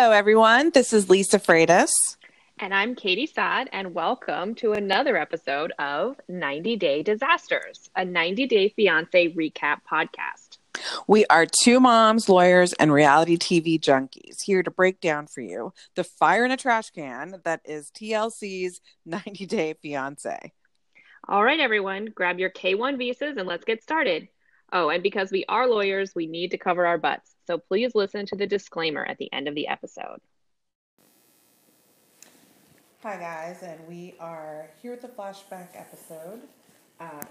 Hello, everyone. This is Lisa Freitas. And I'm Katie Saad, and welcome to another episode of 90 Day Disasters, a 90 Day Fiance recap podcast. We are two moms, lawyers, and reality TV junkies here to break down for you the fire in a trash can that is TLC's 90 Day Fiance. All right, everyone, grab your K-1 visas and let's get started. Oh, and because we are lawyers, we need to cover our butts. So please listen to the disclaimer at the end of the episode. Hi, guys, and we are here with the flashback episode,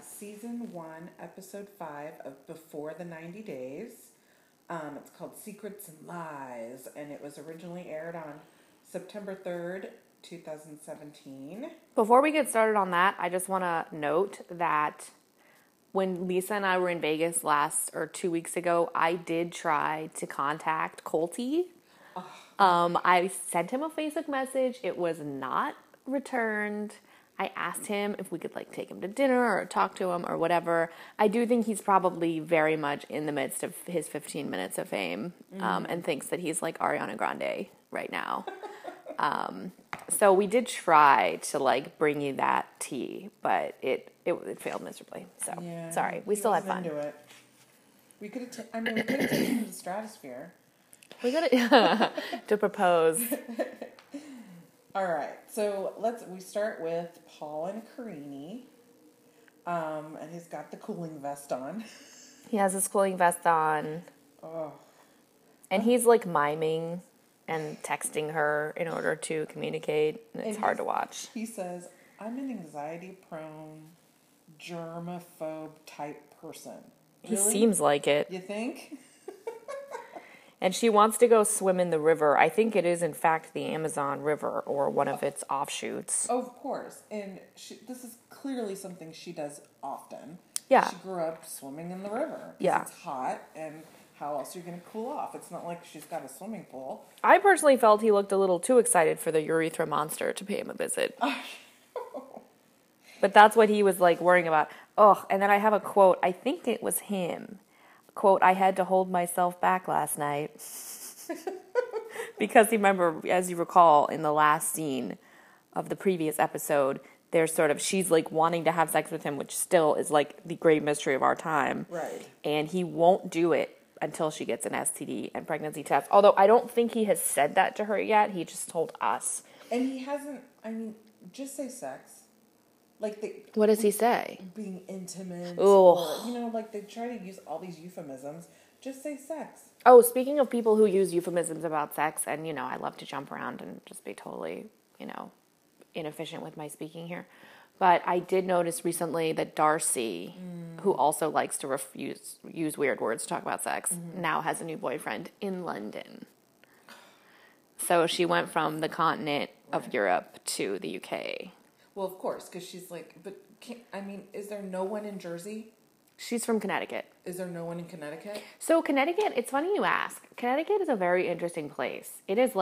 Season 1, Episode 5 of Before the 90 Days. It's called Secrets and Lies, and it was originally aired on September 3rd, 2017. Before we get started on that, I just want to note that when Lisa and I were in Vegas 2 weeks ago, I did try to contact Colty. I sent him a Facebook message. It was not returned. I asked him if we could take him to dinner or talk to him or whatever. I do think he's probably very much in the midst of his 15 minutes of fame, and thinks that he's like Ariana Grande right now. So we did try to bring you that tea, but it failed miserably. So yeah, sorry, we still had fun. Into it. We could have we could have taken him to the stratosphere. We got to propose. All right, so we start with Paul and Carini, and he's got the cooling vest on. He has his cooling vest on. Oh. And he's miming and texting her in order to communicate. It's hard to watch. He says, "I'm an anxiety-prone, germaphobe type person." Really? He seems like it. You think? And she wants to go swim in the river. I think it is, in fact, the Amazon River or one of its offshoots. Of course. And this is clearly something she does often. Yeah. She grew up swimming in the river. Yeah. It's hot, and how else are you going to cool off? It's not like she's got a swimming pool. I personally felt he looked a little too excited for the urethra monster to pay him a visit. But that's what he was worrying about. Oh, and then I have a quote. I think it was him. Quote, "I had to hold myself back last night." Because remember, as you recall, in the last scene of the previous episode, there's she's wanting to have sex with him, which still is the great mystery of our time. Right. And he won't do it until she gets an STD and pregnancy test. Although I don't think he has said that to her yet. He just told us. And he hasn't, just say sex. What does he say? Being intimate. Or, they try to use all these euphemisms. Just say sex. Oh, speaking of people who use euphemisms about sex, and, I love to jump around and just be totally, inefficient with my speaking here. But I did notice recently that Darcy, who also likes to use weird words to talk about sex, now has a new boyfriend in London. So she went from the continent of Europe to the UK. Well, of course, because she's is there no one in Jersey? She's from Connecticut. Is there no one in Connecticut? So Connecticut, it's funny you ask. Connecticut is a very interesting place. It is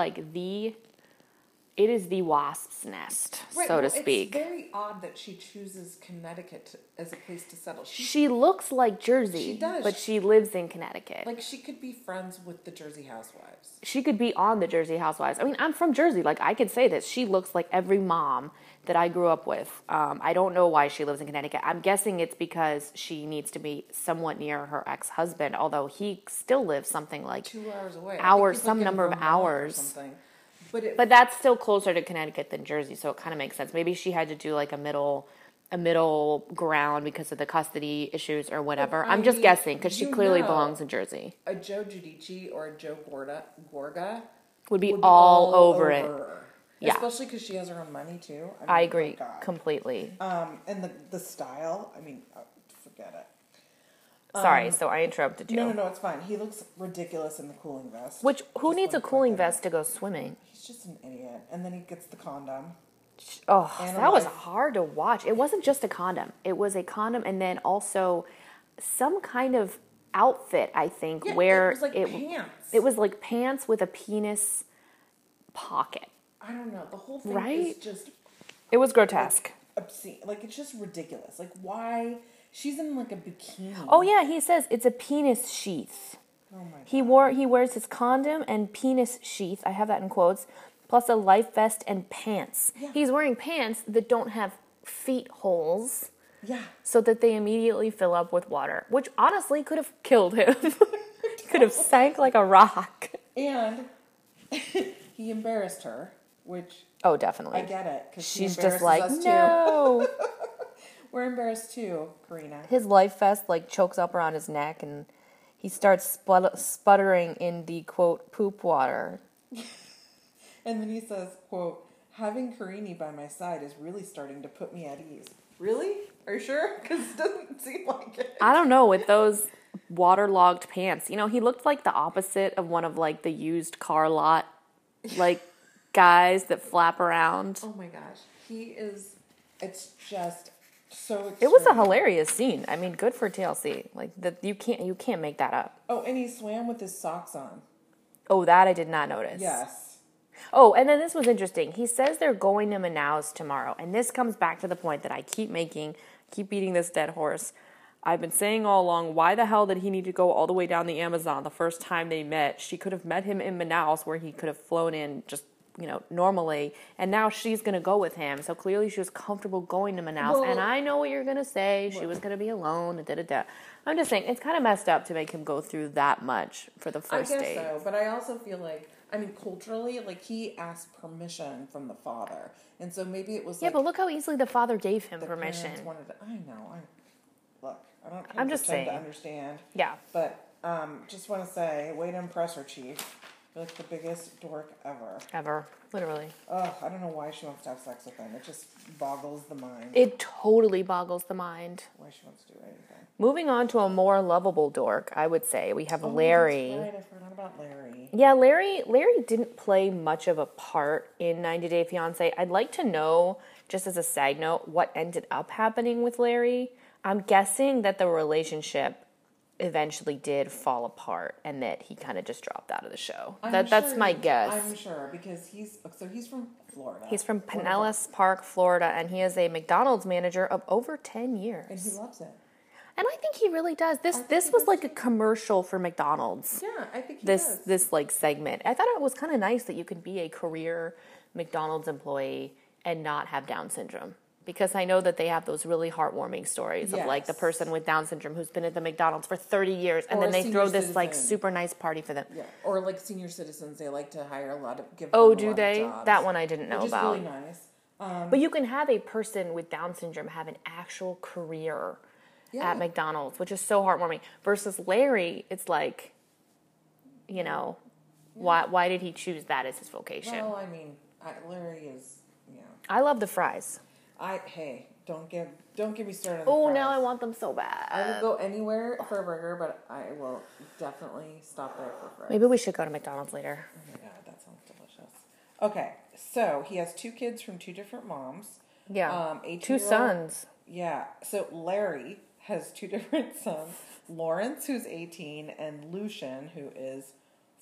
it is the wasp's nest, so to speak. It's very odd that she chooses Connecticut as a place to settle. She looks like Jersey, she does. But she lives in Connecticut. She could be friends with the Jersey Housewives. She could be on the Jersey Housewives. I'm from Jersey. I could say this. She looks like every mom that I grew up with. I don't know why she lives in Connecticut. I'm guessing it's because she needs to be somewhat near her ex-husband, although he still lives something 2 hours away. Hours, some number of hours. But that's still closer to Connecticut than Jersey, so it kind of makes sense. Maybe she had to do a middle ground because of the custody issues or whatever. I'm just guessing because she clearly belongs in Jersey. A Joe Giudice or a Joe Gorga would be all over it. Yeah. Especially because she has her own money, too. I agree completely. And the style, forget it. Sorry, so I interrupted you. No, it's fine. He looks ridiculous in the cooling vest. Who needs a cooling vest to go swimming? He's just an idiot. And then he gets the condom. Oh, that was hard to watch. It wasn't just a condom. It was a condom and then also some kind of outfit, I think, where it was pants. It was pants with a penis pocket. I don't know. The whole thing is just... It was grotesque. Obscene. It's just ridiculous. Why... She's in, a bikini. Oh, yeah, he says it's a penis sheath. Oh my God. He wears his condom and penis sheath, I have that in quotes, plus a life vest and pants. Yeah. He's wearing pants that don't have feet holes. Yeah. So that they immediately fill up with water, which honestly could have killed him. Could have sank like a rock. And he embarrassed her, which... Oh, definitely. I get it. Because she's just like, no. We're embarrassed too, Karina. His life vest like chokes up around his neck and he starts sputtering in the, quote, poop water. And then he says, quote, having Carini by my side is really starting to put me at ease. Really? Are you sure? Because it doesn't seem like it. I don't know with those waterlogged pants. You know, he looked like the opposite of one of like the used car lot, like guys that flap around. Oh my gosh. He is, it's just so extreme. It was a hilarious scene. I mean, good for TLC. Like that you can't make that up. Oh, and he swam with his socks on. Oh, that I did not notice. Yes. Oh, and then this was interesting. He says they're going to Manaus tomorrow. And this comes back to the point that I keep making, keep beating this dead horse. I've been saying all along, why the hell did he need to go all the way down the Amazon the first time they met? She could have met him in Manaus where he could have flown in just, you know, normally. And now she's going to go with him. So clearly she was comfortable going to Manaus. Well, and I know what you're going to say. She was going to be alone. Da-da-da. I'm just saying, it's kind of messed up to make him go through that much for the first date. I guess so. But I also feel like... I mean, culturally, like, he asked permission from the father. And so maybe it was like... Yeah, but look how easily the father gave him permission. I'm just saying. To understand. Yeah. But just want to say, way to impress her, Chief. You're, like, the biggest dork ever. Ever. Literally. Ugh, I don't know why she wants to have sex with him. It just boggles the mind. It totally boggles the mind. Why she wants to do anything. Moving on to a more lovable dork, I would say. We have Larry. That's right. I forgot about Larry. Yeah, Larry didn't play much of a part in 90 Day Fiance. I'd like to know, just as a side note, what ended up happening with Larry. I'm guessing that the relationship eventually did fall apart and that he kind of just dropped out of the show. That's my guess. I'm sure, because he's from Florida. He's from Pinellas Park, Florida, and he is a McDonald's manager of over 10 years. And he loves it. And I think he really does. This was like a commercial for McDonald's. Yeah, I think he does. This like segment. I thought it was kind of nice that you could be a career McDonald's employee and not have Down syndrome. Because I know that they have those really heartwarming stories of like the person with Down syndrome who's been at the McDonald's for 30 years and then they throw this like super nice party for them. Yeah. Or like senior citizens, they like to hire give them a lot of jobs. That one I didn't know about. Which is really nice. But you can have a person with Down syndrome have an actual career. Yeah. At McDonald's, which is so heartwarming. Versus Larry, it's like, you know, why did he choose that as his vocation? Well, I mean, Larry is, you know. I love the fries. Don't get me started on the fries. Oh, now I want them so bad. I would go anywhere for a burger, but I will definitely stop there for fries. Maybe we should go to McDonald's later. Oh my God, that sounds delicious. Okay, so he has 2 kids from 2 different moms. Yeah, 2 sons. Yeah, so Larry has 2 different sons, Lawrence, who's 18, and Lucian, who is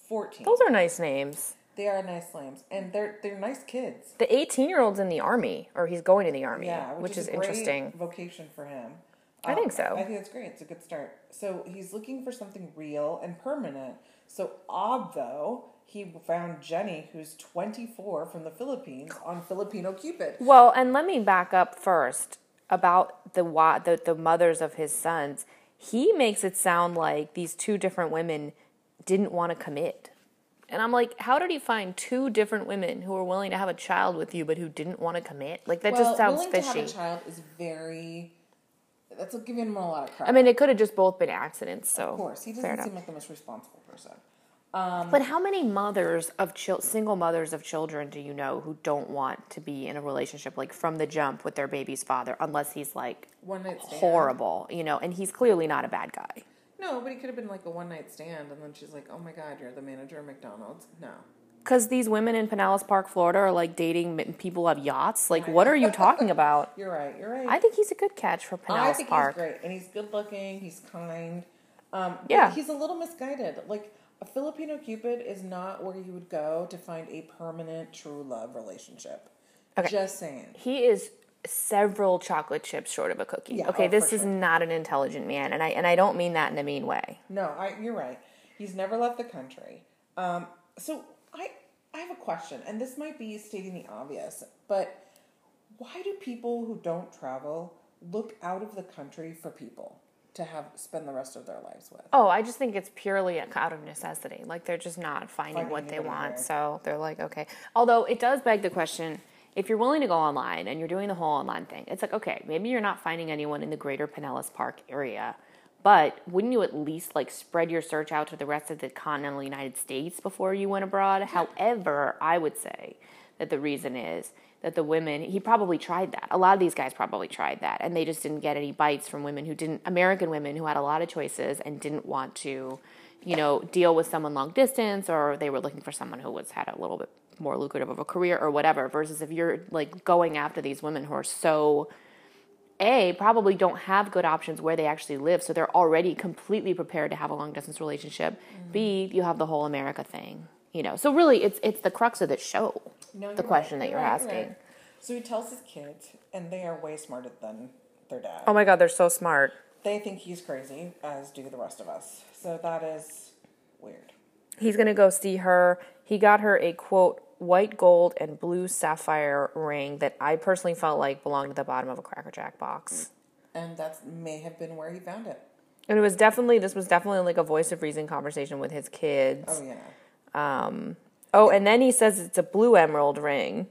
14. Those are nice names. They are nice names, and they're nice kids. The 18-year-old's in the army, or he's going to the army, which is a great interesting vocation for him. I think so. I think that's great. It's a good start. So he's looking for something real and permanent. So odd, though, he found Jenny, who's 24, from the Philippines, on Filipino Cupid. Well, and let me back up first. About the mothers of his sons, he makes it sound like these 2 different women didn't want to commit. And I'm like, how did he find 2 different women who were willing to have a child with you but who didn't want to commit? Like, that just sounds fishy. Willing to have a child is very... That's giving him a lot of credit. I mean, it could have just both been accidents, so... Of course. He doesn't seem like the most responsible person. But how many mothers of single mothers of children do you know who don't want to be in a relationship, like, from the jump with their baby's father, unless he's, like, horrible, you know? And he's clearly not a bad guy. No, but he could have been, like, a one-night stand, and then she's like, oh, my God, you're the manager of McDonald's. No. Because these women in Pinellas Park, Florida, are, like, dating people who have yachts. Like, what are you talking about? You're right. I think he's a good catch for Pinellas Park. I think he's great, and he's good-looking, he's kind. Yeah. He's a little misguided. Like... A Filipino Cupid is not where you would go to find a permanent true love relationship. Okay. Just saying. He is several chocolate chips short of a cookie. Yeah, this is not an intelligent man, and I don't mean that in a mean way. No, you're right. He's never left the country. So I have a question, and this might be stating the obvious, but why do people who don't travel look out of the country for people to have spend the rest of their lives with? Oh, I just think it's purely out of necessity. Like, they're just not finding what they want, so they're like, okay. Although it does beg the question, if you're willing to go online and you're doing the whole online thing, it's like, okay, maybe you're not finding anyone in the greater Pinellas Park area, but wouldn't you at least like spread your search out to the rest of the continental United States before you went abroad? Yeah. However, I would say that the reason is that the women, he probably tried that. A lot of these guys probably tried that, and they just didn't get any bites from women who didn't, American women who had a lot of choices and didn't want to, you know, deal with someone long distance, or they were looking for someone who was had a little bit more lucrative of a career or whatever, versus if you're like going after these women who are so, A, probably don't have good options where they actually live, so they're already completely prepared to have a long distance relationship. Mm-hmm. B, you have the whole America thing, you know. So really, it's the crux of the show. No, the question that you're asking. Right. So he tells his kids, and they are way smarter than their dad. Oh my God, they're so smart. They think he's crazy, as do the rest of us. So that is weird. He's going to go see her. He got her a, quote, white gold and blue sapphire ring that I personally felt like belonged to the bottom of a Cracker Jack box. And that may have been where he found it. And it was definitely, this was definitely like a voice of reason conversation with his kids. Oh, yeah. Oh, and then he says it's a blue emerald ring,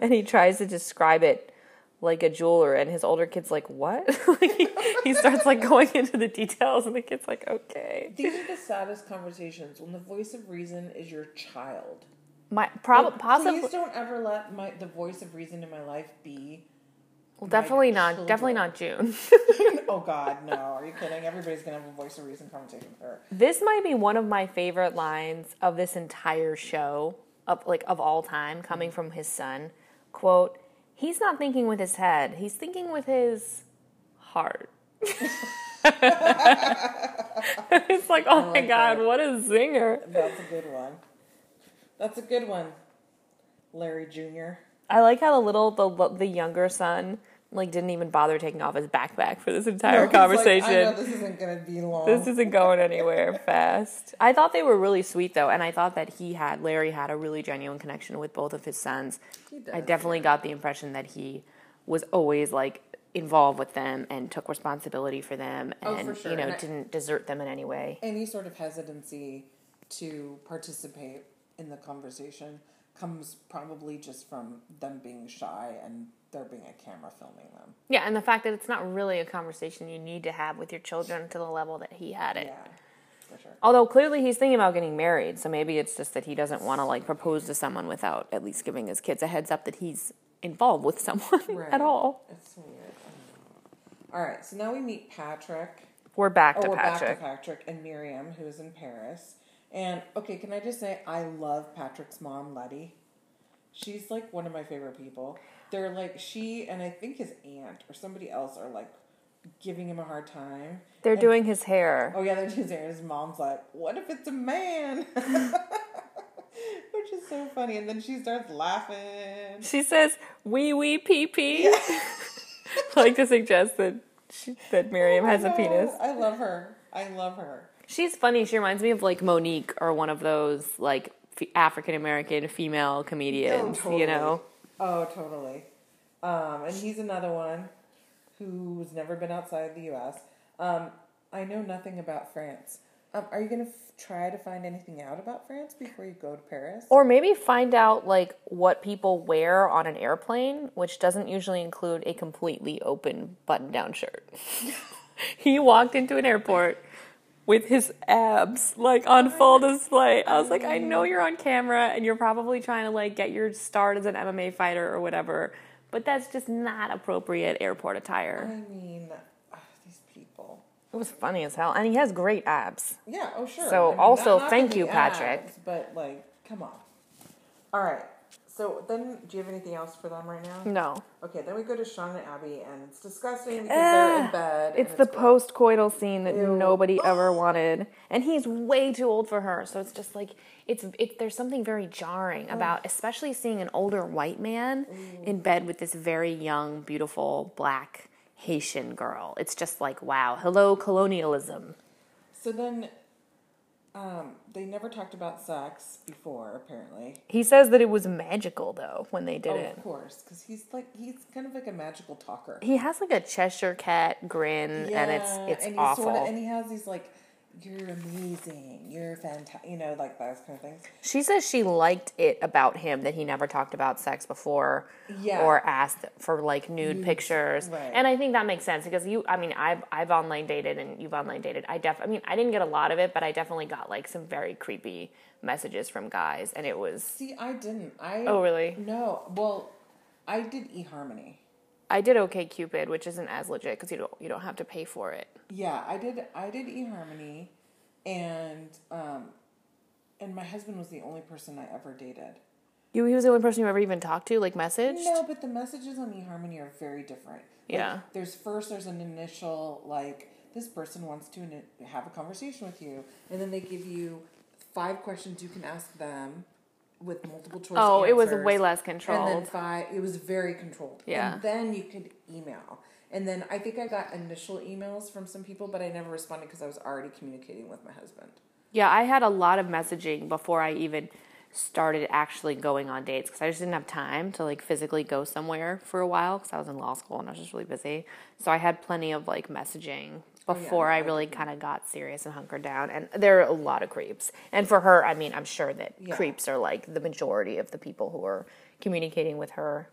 and he tries to describe it like a jeweler, and his older kid's like, what? Like he starts like going into the details, and the kid's like, okay. These are the saddest conversations, when the voice of reason is your child. Possibly. Please don't ever let the voice of reason in my life be... Well, definitely not June. Oh God, no. Are you kidding? Everybody's going to have a voice of reason conversation with her. This might be one of my favorite lines of this entire show, of all time, coming from his son. Quote, he's not thinking with his head. He's thinking with his heart. It's like, oh my God, that. What a zinger. That's a good one. Larry Jr. I like how the younger son... like, didn't even bother taking off his backpack for this entire conversation. Like, I know this isn't going to be long. This isn't going anywhere fast. I thought they were really sweet, though, and I thought that Larry had a really genuine connection with both of his sons. He does. I definitely got the impression that he was always, like, involved with them and took responsibility for them and, for sure. You know, and didn't desert them in any way. Any sort of hesitancy to participate in the conversation comes probably just from them being shy and... there being a camera filming them. Yeah, and the fact that it's not really a conversation you need to have with your children to the level that he had it. Yeah, for sure. Although clearly he's thinking about getting married, so maybe it's just that he doesn't want to like propose to someone without at least giving his kids a heads up that he's involved with someone right. At all. It's weird. All right, so now we meet Patrick. We're back to Patrick and Miriam, who's in Paris. And, okay, can I just say I love Patrick's mom, Letty. She's like one of my favorite people. They're like, she and I think his aunt or somebody else are like giving him a hard time. They're doing his hair. Oh, yeah, they're doing his hair. His mom's like, what if it's a man? Which is so funny. And then she starts laughing. She says, wee wee pee pee. Yeah. Like to suggest that Miriam has a penis. I love her. She's funny. She reminds me of like Monique or one of those like African American female comedians, totally. You know? Oh, totally. And he's another one who's never been outside the U.S. I know nothing about France. Are you going to try to find anything out about France before you go to Paris? Or maybe find out, like, what people wear on an airplane, which doesn't usually include a completely open button-down shirt. He walked into an airport with his abs, like, on full display. I was like, I know you're on camera and you're probably trying to, like, get your start as an MMA fighter or whatever, but that's just not appropriate airport attire. I mean, these people. It was funny as hell. And he has great abs. Yeah, oh, sure. So, I mean, also, thank you, Patrick. Abs, but, like, come on. All right. So then, do you have anything else for them right now? No. Okay, then we go to Sean and Abby, and it's disgusting because they're in bed. It's the post-coital scene that nobody ever wanted, and he's way too old for her. So it's just like there's something very jarring about, especially seeing an older white man in bed with this very young, beautiful black Haitian girl. It's just like, wow, hello colonialism. So then, They never talked about sex before, apparently. He says that it was magical, though, when they did it. Of course, because he's kind of like a magical talker. He has like a Cheshire cat grin, yeah, and it's awful. Sort of, and he has these like, you're amazing, you're fantastic, you know, like those kind of things. She says she liked it about him that he never talked about sex before, yeah, or asked for like nude pictures. Right. And I think that makes sense because I've online dated and you've online dated. I didn't get a lot of it, but I definitely got like some very creepy messages from guys, and it was. See, I didn't. Oh, really? No. Well, I did eHarmony. I did OK Cupid, which isn't as legit because you don't have to pay for it. Yeah, I did eHarmony, and my husband was the only person I ever dated. He was the only person you ever even talked to, like messaged? No, but the messages on eHarmony are very different. Yeah. Like, there's an initial, like, this person wants to have a conversation with you, and then they give you 5 questions you can ask them. With multiple choice answers. It was way less controlled. And then 5, it was very controlled. Yeah. And then you could email. And then I think I got initial emails from some people, but I never responded because I was already communicating with my husband. Yeah, I had a lot of messaging before I even started actually going on dates because I just didn't have time to like physically go somewhere for a while because I was in law school and I was just really busy. So I had plenty of like messaging before I really kind of got serious and hunkered down. And there are a lot of creeps. And for her, I mean, I'm sure that creeps are like the majority of the people who are communicating with her.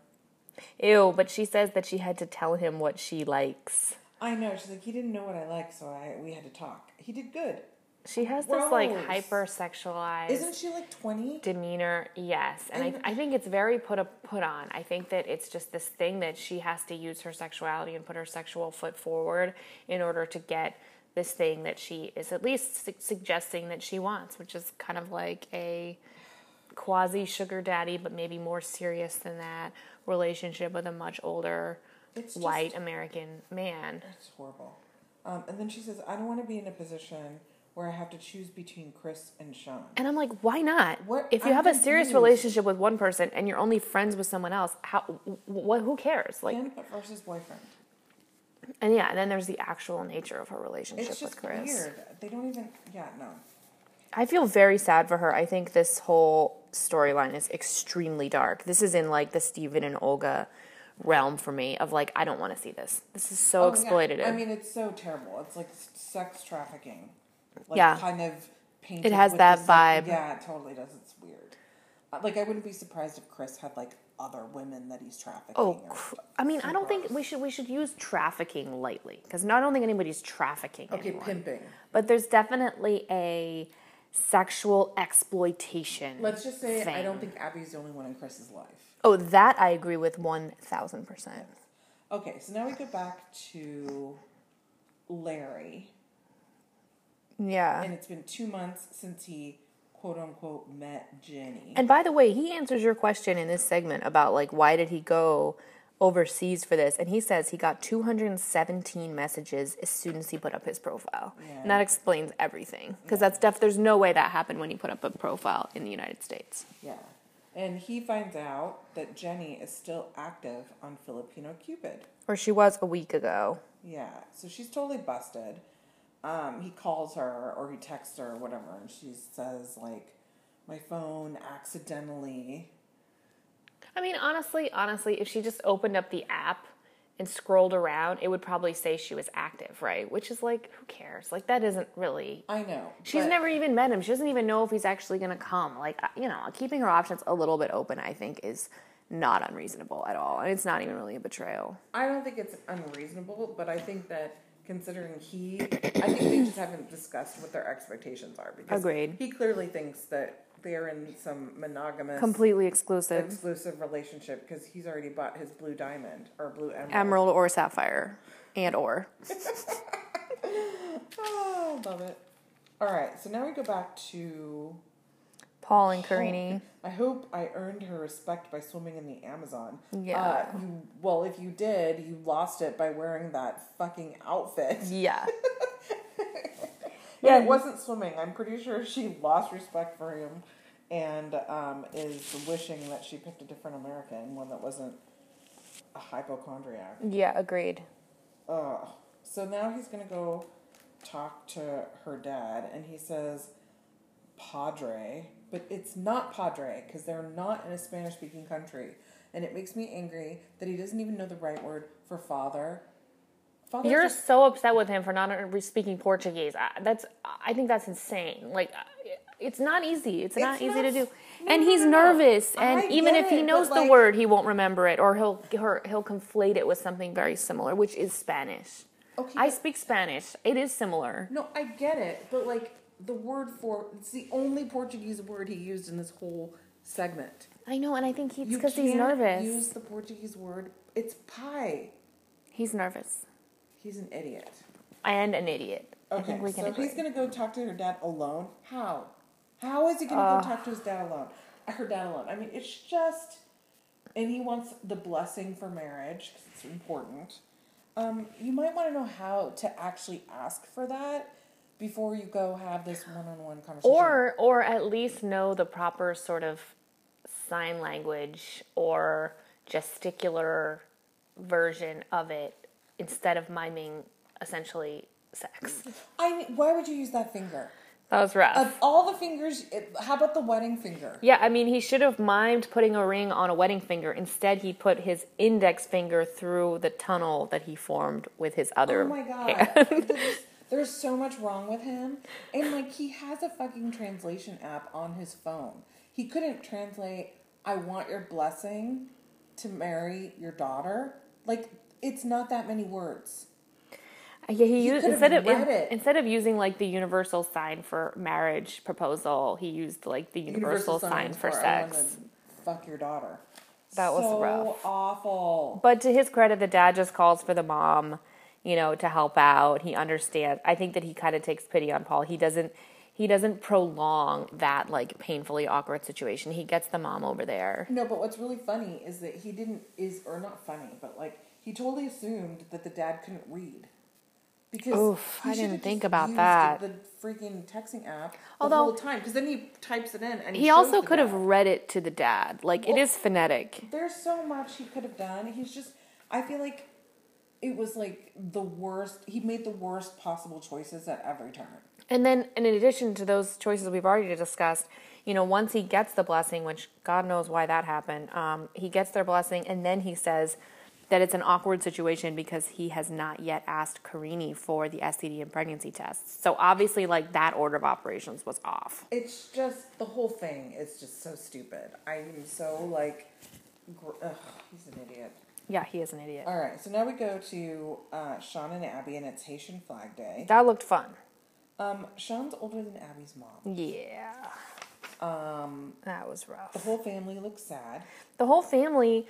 Ew, but she says that she had to tell him what she likes. I know. She's like, he didn't know what I like, so we had to talk. He did good. She has this like hyper-sexualized... Isn't she like 20? Demeanor, yes. And I think it's very put on. I think that it's just this thing that she has to use her sexuality and put her sexual foot forward in order to get this thing that she is at least suggesting that she wants, which is kind of like a quasi-sugar daddy, but maybe more serious than that, relationship with a much older white American man. It's horrible. And then she says, I don't want to be in a position... where I have to choose between Chris and Sean. And I'm like, why not? If you have a serious relationship with one person and you're only friends with someone else, who cares? Like, handbook versus boyfriend. And yeah, and then there's the actual nature of her relationship with Chris. It's just weird. They don't even... Yeah, no. I feel very sad for her. I think this whole storyline is extremely dark. This is in like the Stephen and Olga realm for me of like, I don't want to see this. This is so exploitative. Yeah. I mean, it's so terrible. It's like sex trafficking. Like, yeah, kind of painted. It has that vibe. Yeah, it totally does. It's weird. Like, I wouldn't be surprised if Chris had like other women that he's trafficking. I don't think we should use trafficking lightly because I don't think anybody's trafficking. Okay, anyone. Pimping. But there's definitely a sexual exploitation. Let's just say thing. I don't think Abby's the only one in Chris's life. Oh, that I agree with 1,000%. Okay, so now we go back to Larry. Yeah. And it's been 2 months since he, quote unquote, met Jenny. And by the way, he answers your question in this segment about, like, why did he go overseas for this? And he says he got 217 messages as soon as he put up his profile. Yeah. And that explains everything. Because there's no way that happened when he put up a profile in the United States. Yeah. And he finds out that Jenny is still active on Filipino Cupid. Or she was a week ago. Yeah. So she's totally busted. He calls her or he texts her or whatever, and she says, like, my phone accidentally. I mean, honestly, if she just opened up the app and scrolled around, it would probably say she was active, right? Which is like, who cares? Like, that isn't really... I know. She's never even met him. She doesn't even know if he's actually going to come. Like, you know, keeping her options a little bit open, I think, is not unreasonable at all. And it's not even really a betrayal. I don't think it's unreasonable, but I think that... Considering I think they just haven't discussed what their expectations are. Because agreed. He clearly thinks that they're in some monogamous... Completely exclusive relationship because he's already bought his blue diamond or blue emerald. Emerald or sapphire. And or. Oh, love it. All right, so now we go back to... Paul and Carini. I hope I earned her respect by swimming in the Amazon. Yeah. If you did, you lost it by wearing that fucking outfit. Yeah. It wasn't swimming. I'm pretty sure she lost respect for him and is wishing that she picked a different American, one that wasn't a hypochondriac. Yeah, agreed. So now he's going to go talk to her dad, and he says... padre, but it's not padre because they're not in a Spanish-speaking country. And it makes me angry that he doesn't even know the right word for father. You're just so upset with him for not speaking Portuguese. I think that's insane. Like, it's not easy. It's not easy to do. And he's nervous. And even if he knows the word, he won't remember it, or he'll conflate it with something very similar, which is Spanish. Okay, I speak Spanish. It is similar. No, I get it, but like the word for it's the only Portuguese word he used in this whole segment. I know, and I think it's because he's nervous. Use the Portuguese word. It's pie. He's nervous. He's an idiot. And an idiot. Okay, I think we can agree. He's going to go talk to her dad alone. How? How is he going to go talk to his dad alone? Her dad alone. I mean, it's just... And he wants the blessing for marriage, because it's important. You might want to know how to actually ask for that before you go have this one-on-one conversation. Or at least know the proper sort of sign language or gesticular version of it, instead of miming, essentially, sex. I mean, why would you use that finger? That was rough. Of all the fingers, how about the wedding finger? Yeah, I mean, he should have mimed putting a ring on a wedding finger. Instead, he put his index finger through the tunnel that he formed with his other hand. Oh, my God. There's so much wrong with him. And, like, he has a fucking translation app on his phone. He couldn't translate, I want your blessing to marry your daughter. Like... It's not that many words. Yeah, instead of using like the universal sign for marriage proposal, he used like the universal sign for sex. I want to fuck your daughter. That was rough. So awful. But to his credit, the dad just calls for the mom, to help out. He understands. I think that he kind of takes pity on Paul. He doesn't prolong that, like, painfully awkward situation. He gets the mom over there. No, but what's really funny is that he totally assumed that the dad couldn't read. Because I didn't think about that. The freaking texting app the whole time. Because then he types it in. And he also could have read it to the dad. Like, it is phonetic. There's so much he could have done. He's just... I feel like it was, like, the worst... He made the worst possible choices at every turn. And then, in addition to those choices we've already discussed... once he gets the blessing, which God knows why that happened. He gets their blessing, and then he says... that it's an awkward situation because he has not yet asked Carini for the STD and pregnancy tests. So obviously, like, that order of operations was off. It's just, the whole thing is just so stupid. I'm so, like, he's an idiot. Yeah, he is an idiot. All right, so now we go to Sean and Abby, and it's Haitian Flag Day. That looked fun. Sean's older than Abby's mom. Yeah. That was rough. The whole family looks sad. The whole family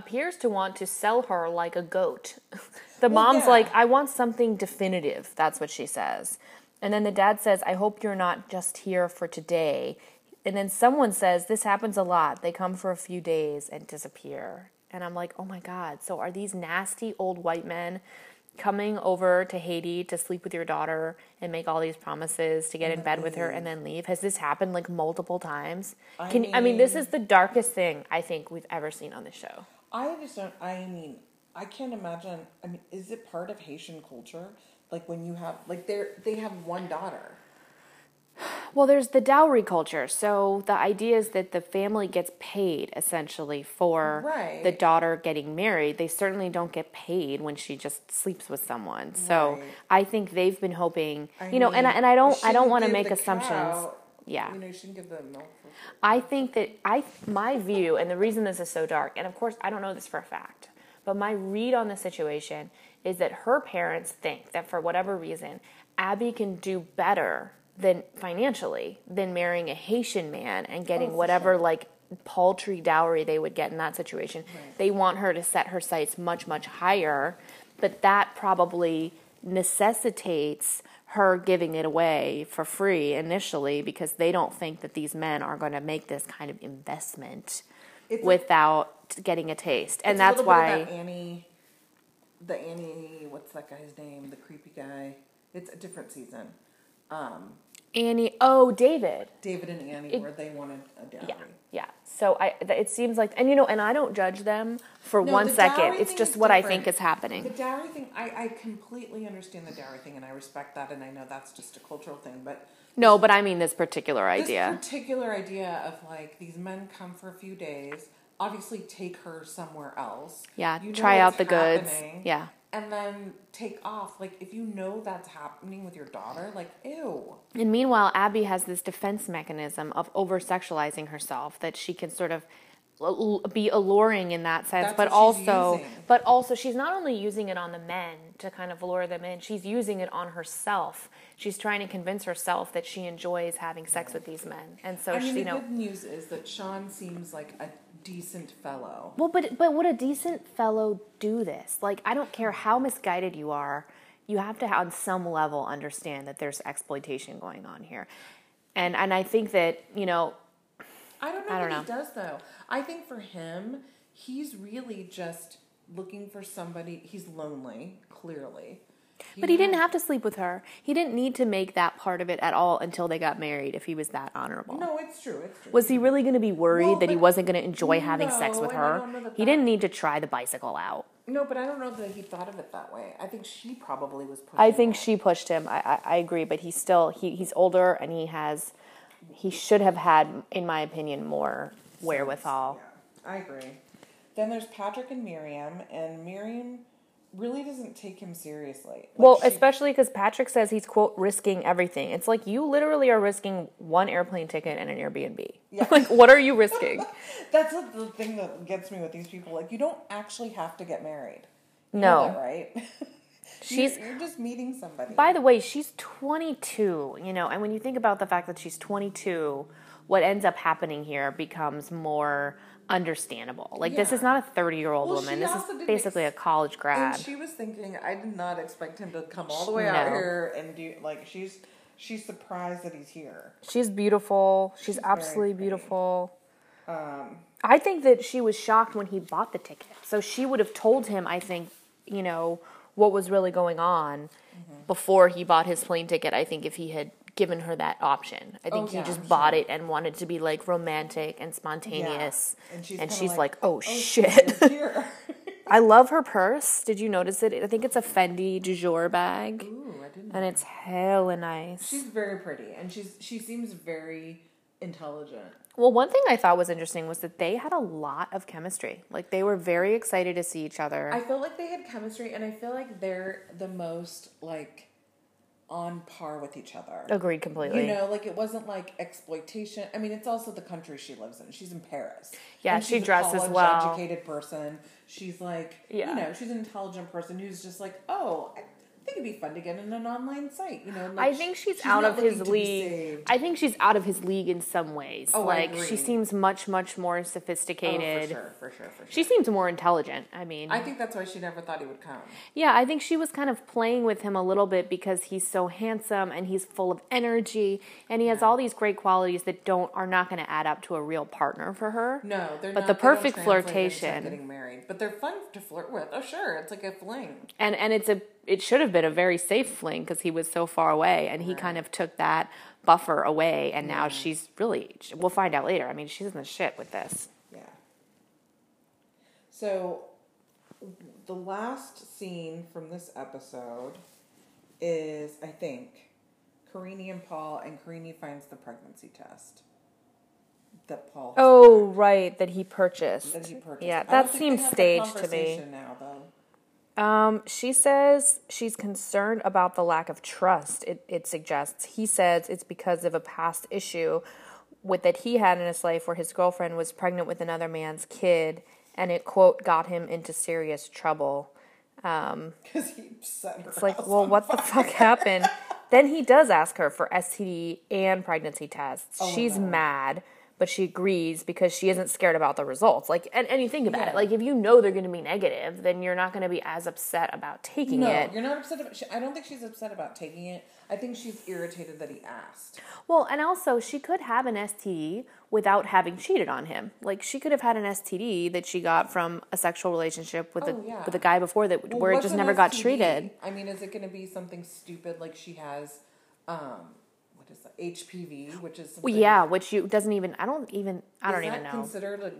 appears to want to sell her like a goat. Mom's like, I want something definitive. That's what she says. And then the dad says, I hope you're not just here for today. And then someone says, this happens a lot. They come for a few days and disappear. And I'm like, oh my God. So are these nasty old white men coming over to Haiti to sleep with your daughter and make all these promises to get in bed with her and then leave? Has this happened, like, multiple times? I mean, this is the darkest thing I think we've ever seen on this show. I can't imagine. I mean, is it part of Haitian culture? Like, when you have, like, they have one daughter. Well, there's the dowry culture. So the idea is that the family gets paid, essentially, for the daughter getting married. They certainly don't get paid when she just sleeps with someone. So I think they've been hoping, I don't want to make assumptions. Cow, yeah. You shouldn't give them milk. I think that my view, and the reason this is so dark, and of course I don't know this for a fact, but my read on the situation is that her parents think that for whatever reason, Abby can do better than marrying a Haitian man and getting whatever, like, paltry dowry they would get in that situation. Right. They want her to set her sights much, much higher, but that probably necessitates her giving it away for free initially because they don't think that these men are going to make this kind of investment without getting a taste. And that's why... Annie, what's that guy's name? The creepy guy. It's a different season. David. David and Annie, where they wanted a dowry. Yeah, yeah. So it seems like, and you know, and I don't judge them for 1 second. It's just what different. I think is happening. The dowry thing, I completely understand the dowry thing, and I respect that, and I know that's just a cultural thing, but... No, but I mean this particular idea. This particular idea of, like, these men come for a few days, obviously take her somewhere else. Yeah, you know try out the goods. Yeah. And then take off. Like, if you know that's happening with your daughter, like, ew. And meanwhile, Abby has this defense mechanism of over-sexualizing herself that she can sort of be alluring in that sense. That's but also she's not only using it on the men to kind of lure them in, she's using it on herself. She's trying to convince herself that she enjoys having sex with these men. And so, the good news is that Sean seems like a decent fellow. Well, but would a decent fellow do this? Like, I don't care how misguided you are, you have to on some level understand that there's exploitation going on here. And I think that, you know, I don't know what he does though. I think for him, he's really just looking for somebody. He's lonely, clearly. But he didn't have to sleep with her. He didn't need to make that part of it at all until they got married if he was that honorable. No, it's true. It's true. Was he really going to be worried that he wasn't going to enjoy having sex with her? He didn't need to try the bicycle out. No, but I don't know that he thought of it that way. I think she probably was pushing him. I think she pushed him. I agree, but he's still, he's older and he should have had, in my opinion, more wherewithal. Yeah, I agree. Then there's Patrick and Miriam, really doesn't take him seriously. Like especially because Patrick says he's, quote, risking everything. It's like, you literally are risking one airplane ticket and an Airbnb. Yeah. Like, what are you risking? That's the thing that gets me with these people. Like, you don't actually have to get married. No. You know that, right? You're just meeting somebody. By the way, she's 22, you know, and when you think about the fact that she's 22, what ends up happening here becomes more understandable. Like, yeah. This is not a 30-year-old woman. This is basically a college grad. And she was thinking, I did not expect him to come all the way out here and do, like, she's surprised that he's here. She's beautiful. She's absolutely beautiful. I think that she was shocked when he bought the ticket. So she would have told him, I think, you know, what was really going on before he bought his plane ticket, I think, if he had given her that option. I think he just bought it and wanted to be, like, romantic and spontaneous. Yeah. And she's like, oh, shit. I love her purse. Did you notice it? I think it's a Fendi du jour bag. Ooh, I didn't know. And it's hella nice. She's very pretty, and she seems very intelligent. Well, one thing I thought was interesting was that they had a lot of chemistry. Like, they were very excited to see each other. I feel like they had chemistry, and I feel like they're the most, like, on par with each other. Agreed completely. You know, like, it wasn't like exploitation. I mean, it's also the country she lives in. She's in Paris. Yeah, she dresses well. She's an educated person. She's like, you know, she's an intelligent person who's just like, oh, I think it'd be fun to get in an online site. You know, like, I think she's out of his league. I think she's out of his league in some ways. Oh, like, I agree. She seems much more sophisticated. Oh, for sure. She seems more intelligent. I mean, I think that's why she never thought he would come. Yeah, I think she was kind of playing with him a little bit because he's so handsome and he's full of energy and he has all these great qualities that are not going to add up to a real partner for her. No, they're not. But the perfect flirtation. Getting married, but they're fun to flirt with. Oh, sure, it's like a fling. And it should have been a very safe fling because he was so far away, and he kind of took that buffer away, and now she's really, we'll find out later. I mean, she's in the shit with this. Yeah. So the last scene from this episode is, I think, Carini and Paul, and Carini finds the pregnancy test that Paul has prepared. Right, that he purchased. Yeah, that seems staged to me. Now, though. She says she's concerned about the lack of trust, it suggests. He says it's because of a past issue that he had in his life where his girlfriend was pregnant with another man's kid, and it, quote, got him into serious trouble. Because he set her. It's like, well, what the fuck happened? Then he does ask her for STD and pregnancy tests. She's mad. But she agrees because she isn't scared about the results. Like, and you think about it. Like, if you know they're going to be negative, then you're not going to be as upset about taking it. No, you're not upset about it. I don't think she's upset about taking it. I think she's irritated that he asked. Well, and also, she could have an STD without having cheated on him. Like, she could have had an STD that she got from a sexual relationship with a guy before that, where it just never got treated. I mean, is it going to be something stupid like she has... what is that? HPV, which is something. Yeah, which you doesn't even, I don't even know. Is that considered,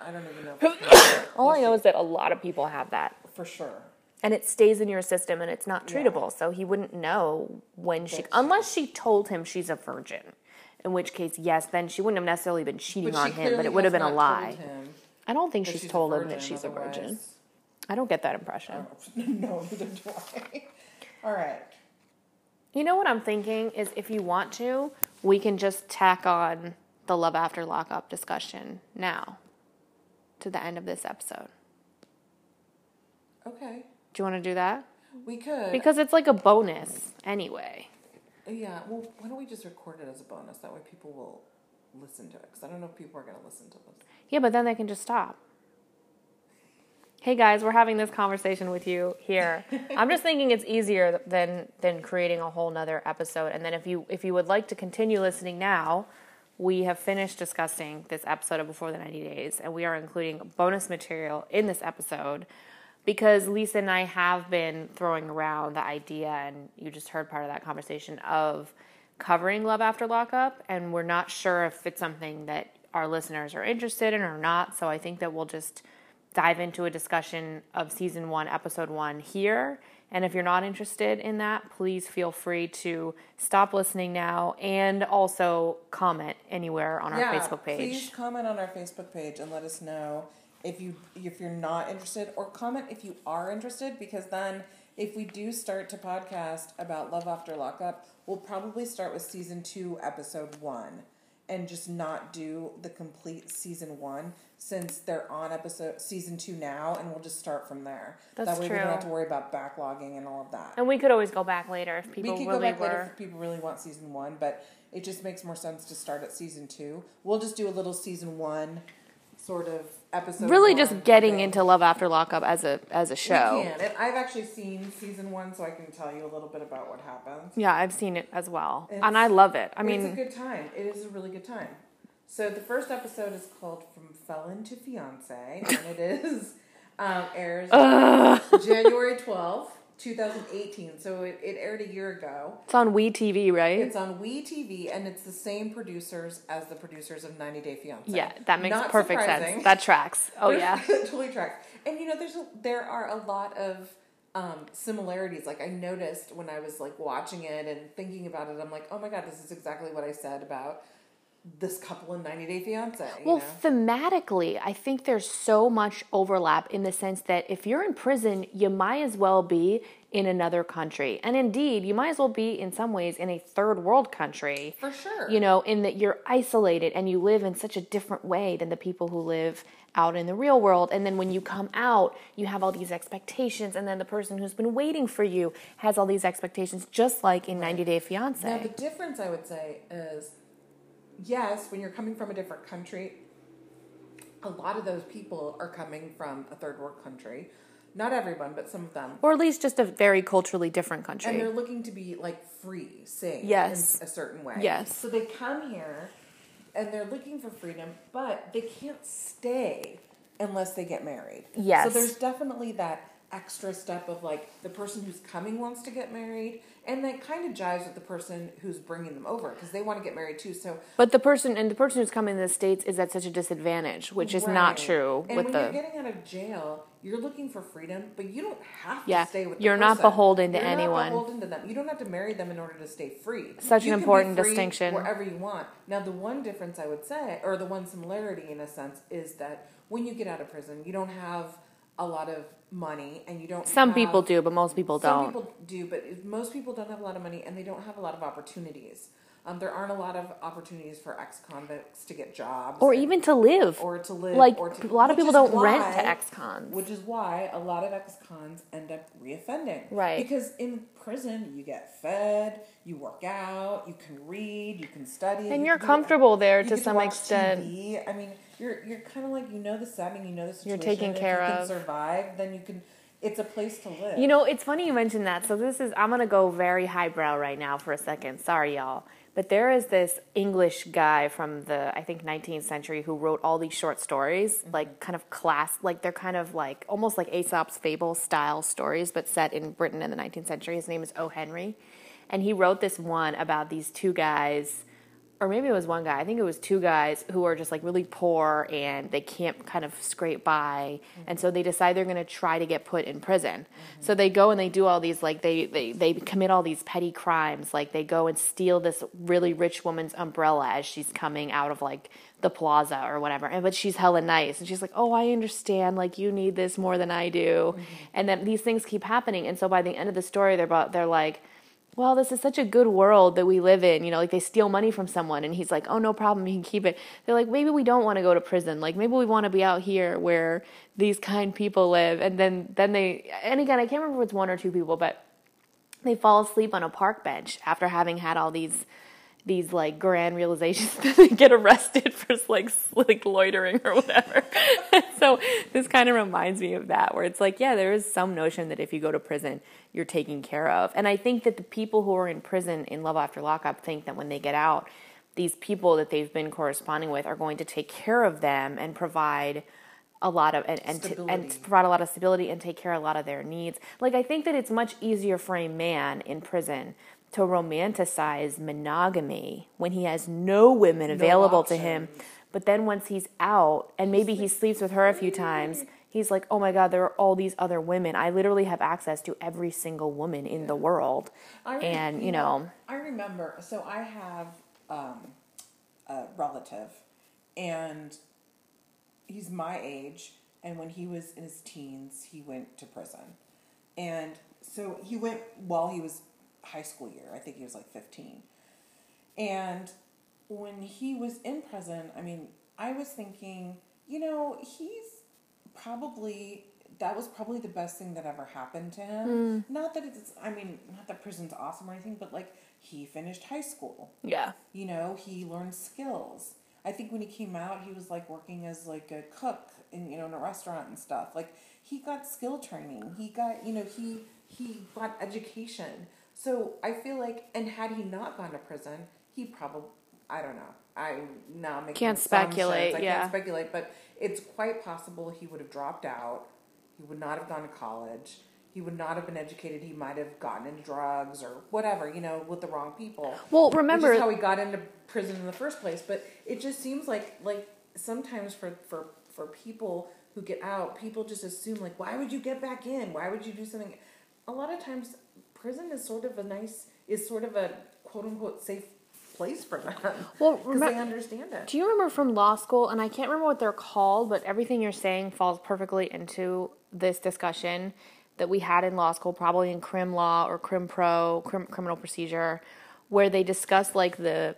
I don't even know. All I know is that a lot of people have that. For sure. And it stays in your system and it's not treatable. Yeah. So he wouldn't know when she, unless she told him she's a virgin. In which case, yes, then she wouldn't have necessarily been cheating on him, but it would have been a lie. I don't think she's told him that she's a virgin. I don't get that impression. No, neither do I. All right. You know what I'm thinking is if you want to, we can just tack on the love after lockup discussion now to the end of this episode. Okay. Do you want to do that? We could. Because it's like a bonus anyway. Yeah. Well, why don't we just record it as a bonus? That way people will listen to it. Because I don't know if people are going to listen to this. Yeah, but then they can just stop. Hey guys, we're having this conversation with you here. I'm just thinking it's easier than creating a whole nother episode. And then if you would like to continue listening now, we have finished discussing this episode of Before the 90 Days. And we are including bonus material in this episode because Lisa and I have been throwing around the idea, and you just heard part of that conversation, of covering Love After Lockup. And we're not sure if it's something that our listeners are interested in or not. So I think that we'll just dive into a discussion of season 1, episode 1 here. And if you're not interested in that, please feel free to stop listening now and also comment anywhere on our Facebook page. Please comment on our Facebook page and let us know if you're not interested, or comment if you are interested, because then if we do start to podcast about Love After Lockup, we'll probably start with season 2, episode 1. And just not do the complete season 1, since they're on season 2 now, and we'll just start from there. That way we don't have to worry about backlogging and all of that. And we could always go back later if people really later if people really want season 1, but it just makes more sense to start at season 2. We'll just do a little season 1 sort of episode. Really, just getting into Love After Lockup as a show. We can. I've actually seen season 1, so I can tell you a little bit about what happens. Yeah, I've seen it as well, and I love it. I mean, it's a good time. It is a really good time. So the first episode is called "From Felon to Fiance," and it is airs January 12th, 2018. So it aired a year ago. It's on WE TV, right? It's on WE TV, and it's the same producers as the producers of 90 Day Fiance. Yeah, that makes perfect sense. That tracks. Oh yeah, totally tracks. And you know, there are a lot of similarities. Like I noticed when I was like watching it and thinking about it, I'm like, oh my god, this is exactly what I said about this couple in 90 Day Fiance. Well, thematically, I think there's so much overlap in the sense that if you're in prison, you might as well be in another country. And indeed, you might as well be, in some ways, in a third world country. For sure. You know, in that you're isolated and you live in such a different way than the people who live out in the real world. And then when you come out, you have all these expectations. And then the person who's been waiting for you has all these expectations, just like in 90 Day Fiance. Now, the difference, I would say, is, yes, when you're coming from a different country, a lot of those people are coming from a third world country. Not everyone, but some of them. Or at least just a very culturally different country. And they're looking to be, like, free, safe, yes, in a certain way. Yes. So they come here, and they're looking for freedom, but they can't stay unless they get married. Yes. So there's definitely that extra step of, like, the person who's coming wants to get married, and that kind of jives with the person who's bringing them over, because they want to get married too. So, but the person who's coming to the States is at such a disadvantage, which is not true. And when you're getting out of jail, you're looking for freedom, but you don't have to stay with them. You're not beholden to anyone. You're not beholden to them. You don't have to marry them in order to stay free. Such an important distinction. Wherever you want. Now, the one difference I would say, or the one similarity in a sense, is that when you get out of prison, you don't have a lot of money, and you don't. Some people do, but most people don't. Some people do, but most people don't have a lot of money, and they don't have a lot of opportunities. There aren't a lot of opportunities for ex-convicts to get jobs, or even to live, Like a lot of people don't rent to ex-cons, which is why a lot of ex-cons end up reoffending. Right? Because in prison, you get fed, you work out, you can read, you can study, and you're comfortable there to some extent. I mean, you're kind of like, you know the setting, you know the situation. You're taken care of. If you can survive, then you can. It's a place to live. You know, it's funny you mentioned that. So I'm gonna go very highbrow right now for a second. Sorry, y'all. But there is this English guy from the, I think, 19th century who wrote all these short stories, like kind of class, like they're kind of like, almost like Aesop's fable style stories, but set in Britain in the 19th century. His name is O. Henry. And he wrote this one about these two guys, or maybe it was one guy. I think it was two guys who are just like really poor and they can't kind of scrape by. Mm-hmm. And so they decide they're going to try to get put in prison. Mm-hmm. So they go and they do all these, like they commit all these petty crimes. Like they go and steal this really rich woman's umbrella as she's coming out of like the plaza or whatever. But she's hella nice. And she's like, oh, I understand. Like you need this more than I do. Mm-hmm. And then these things keep happening. And so by the end of the story, they're like, well, this is such a good world that we live in. You know, like they steal money from someone and he's like, oh, no problem. You can keep it. They're like, maybe we don't want to go to prison. Like maybe we want to be out here where these kind people live. And then they, and again, I can't remember if it's one or two people, but they fall asleep on a park bench after having had all these like grand realizations that they get arrested for like loitering or whatever. So this kind of reminds me of that, where it's like, yeah, there is some notion that if you go to prison, you're taken care of. And I think that the people who are in prison in Love After Lockup think that when they get out, these people that they've been corresponding with are going to take care of them and provide a lot of and provide a lot of stability and take care of a lot of their needs. Like I think that it's much easier for a man in prison to romanticize monogamy when he has no women available to him. But then once he's out and maybe he sleeps with her a few times, he's like, oh my God, there are all these other women. I literally have access to every single woman in the world. And, you know. I remember, so I have a relative and he's my age. And when he was in his teens, he went to prison. And so he went while he was high school year. I think he was like 15. And when he was in prison, I mean, I was thinking, you know, that was probably the best thing that ever happened to him. Mm. Not that prison's awesome or anything, but like he finished high school. Yeah. You know, he learned skills. I think when he came out, he was like working as like a cook in a restaurant and stuff. Like he got skill training. He got, he got education. So I feel like, and had he not gone to prison, he probably, I don't know. I'm now making can't speculate. I can't speculate, but it's quite possible he would have dropped out. He would not have gone to college. He would not have been educated. He might have gotten into drugs or whatever, with the wrong people. Well, remember, which is how he got into prison in the first place. But it just seems like sometimes for people who get out, people just assume like, why would you get back in? Why would you do something? A lot of times. Prison is sort of a quote unquote safe place for them. Well, because they understand it. Do you remember from law school? And I can't remember what they're called, but everything you're saying falls perfectly into this discussion that we had in law school, probably in crim law or crim pro, criminal procedure, where they discuss like the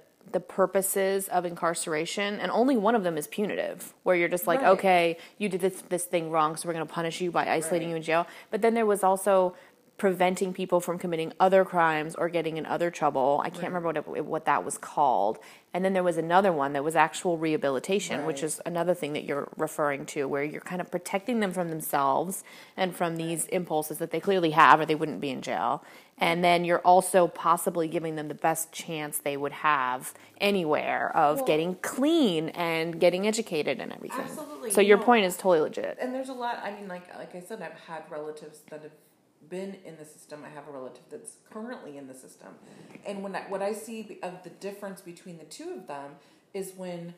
purposes of incarceration, and only one of them is punitive, where you're just like, right. Okay, you did this thing wrong, so we're going to punish you by isolating right. you in jail. But then there was also preventing people from committing other crimes or getting in other trouble. I can't remember what that was called. And then there was another one that was actual rehabilitation, right. which is another thing that you're referring to, where you're kind of protecting them from themselves and from these impulses that they clearly have or they wouldn't be in jail. And then you're also possibly giving them the best chance they would have anywhere of getting clean and getting educated and everything. Absolutely. So your point is totally legit. And there's a lot, I mean, like I said, I've had relatives that have been in the system. I have a relative that's currently in the system, and what I see of the difference between the two of them is when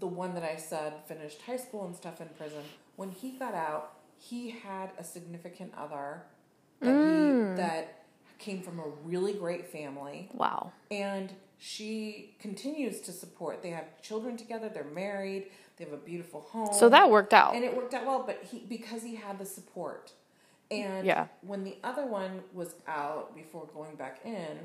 the one that I said finished high school and stuff in prison, when he got out, he had a significant other that came from a really great family. Wow. And she continues to support. They have children together. They're married. They have a beautiful home. So that worked out, and it worked out well. But because he had the support. And when the other one was out before going back in,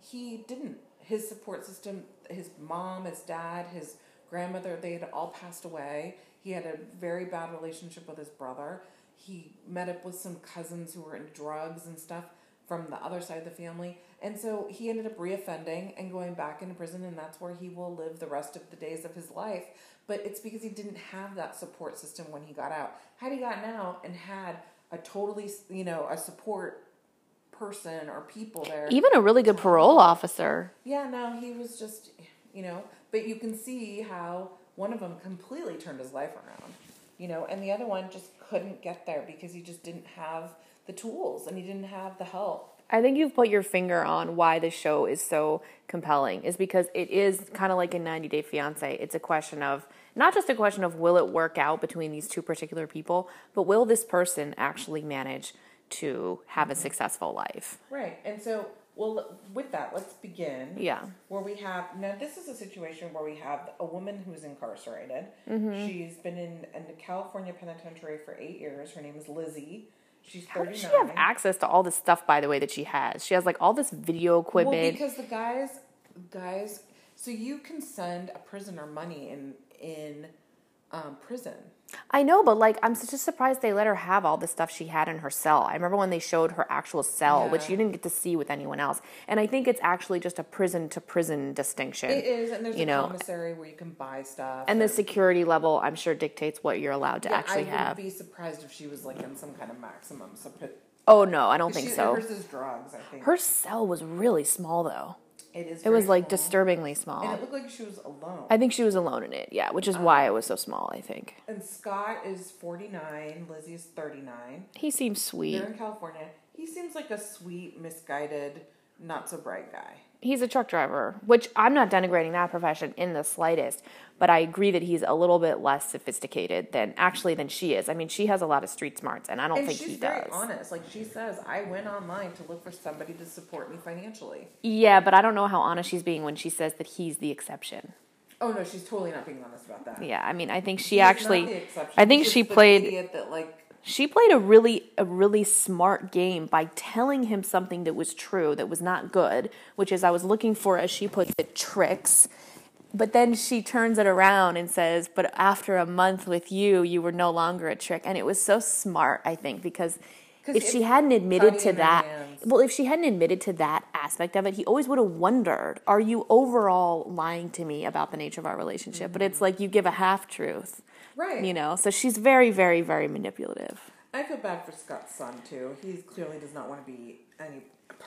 he didn't. His support system, his mom, his dad, his grandmother, they had all passed away. He had a very bad relationship with his brother. He met up with some cousins who were in drugs and stuff from the other side of the family. And so he ended up reoffending and going back into prison, and that's where he will live the rest of the days of his life. But it's because he didn't have that support system when he got out. Had he gotten out and had a totally, a support person or people there. Even a really good parole officer. Yeah, no, he was just, but you can see how one of them completely turned his life around, and the other one just couldn't get there because he just didn't have the tools and he didn't have the help I think you've put your finger on why the show is so compelling, is because it is kind of like a 90 Day Fiance. It's a question of, not just a question of will it work out between these two particular people, but will this person actually manage to have a successful life? Right. And so, well, with that, let's begin. Yeah. Where we have, now this is a situation where we have a woman who's incarcerated. Mm-hmm. She's been in the California penitentiary for 8 years. Her name is Lizzie. She's 39. How does she have access to all this stuff, by the way, that she has? She has, like, all this video equipment. Well, because the guys, so you can send a prisoner money in prison. I know, but, like, I'm just surprised they let her have all the stuff she had in her cell. I remember when they showed her actual cell, yeah, which you didn't get to see with anyone else. And I think it's actually just a prison-to-prison distinction. It is, and there's a commissary where you can buy stuff. And the security level, I'm sure, dictates what you're allowed to actually have. I wouldn't be surprised if she was, like, in some kind of maximum. Oh, no, I don't think so. Hers is drugs, I think. Her cell was really small, though. It was disturbingly small. And it looked like she was alone. I think she was alone in it, yeah, which is why it was so small, I think. And Scott is 49, Lizzie is 39. He seems sweet. They're in California. He seems like a sweet, misguided, not-so-bright guy. He's a truck driver, which I'm not denigrating that profession in the slightest, but I agree that he's a little bit less sophisticated than she is. I mean, she has a lot of street smarts, and I don't think he does. And she's very honest. Like, she says, I went online to look for somebody to support me financially. Yeah, but I don't know how honest she's being when she says that he's the exception. Oh, no, she's totally not being honest about that. Yeah, I mean, I think she actually... He's not the exception. I think she played... idiot that, like... She played a really smart game by telling him something that was true, that was not good, which is I was looking for, as she puts it, tricks. But then she turns it around and says, but after a month with you, you were no longer a trick. And it was so smart, I think, because if she hadn't admitted to that, if she hadn't admitted to that aspect of it, he always would have wondered, are you overall lying to me about the nature of our relationship? Mm-hmm. But it's like you give a half-truth. Right. You know, so she's very, very, very manipulative. I feel bad for Scott's son, too. He clearly does not want to be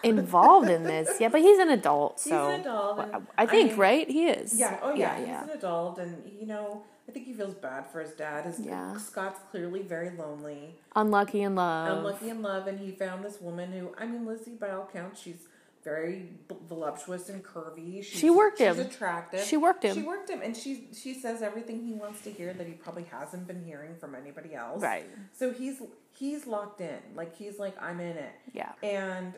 involved in this. Yeah, but he's an adult, so. He's an adult. I think, right? He is. Yeah, oh yeah, he's an adult, and, you know, I think he feels bad for his dad. Scott's clearly very lonely. Unlucky in love, and he found this woman who, I mean, Lizzie, by all counts, she's very voluptuous and curvy. She's attractive. She worked him. And she says everything he wants to hear that he probably hasn't been hearing from anybody else. Right. So he's locked in. Like, he's like, I'm in it. Yeah. And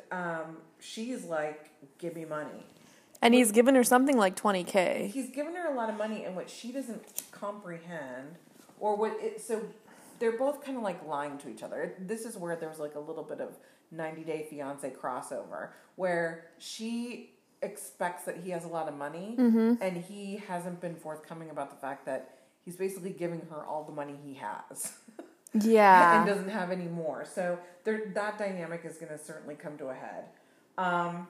she's like, give me money. And he's given her something like $20,000. He's given her a lot of money, and what she doesn't comprehend, so they're both kind of like lying to each other. This is where there's like a little bit of 90 Day Fiance crossover, where she expects that he has a lot of money, mm-hmm, and he hasn't been forthcoming about the fact that he's basically giving her all the money he has. Yeah. And doesn't have any more. So that dynamic is going to certainly come to a head.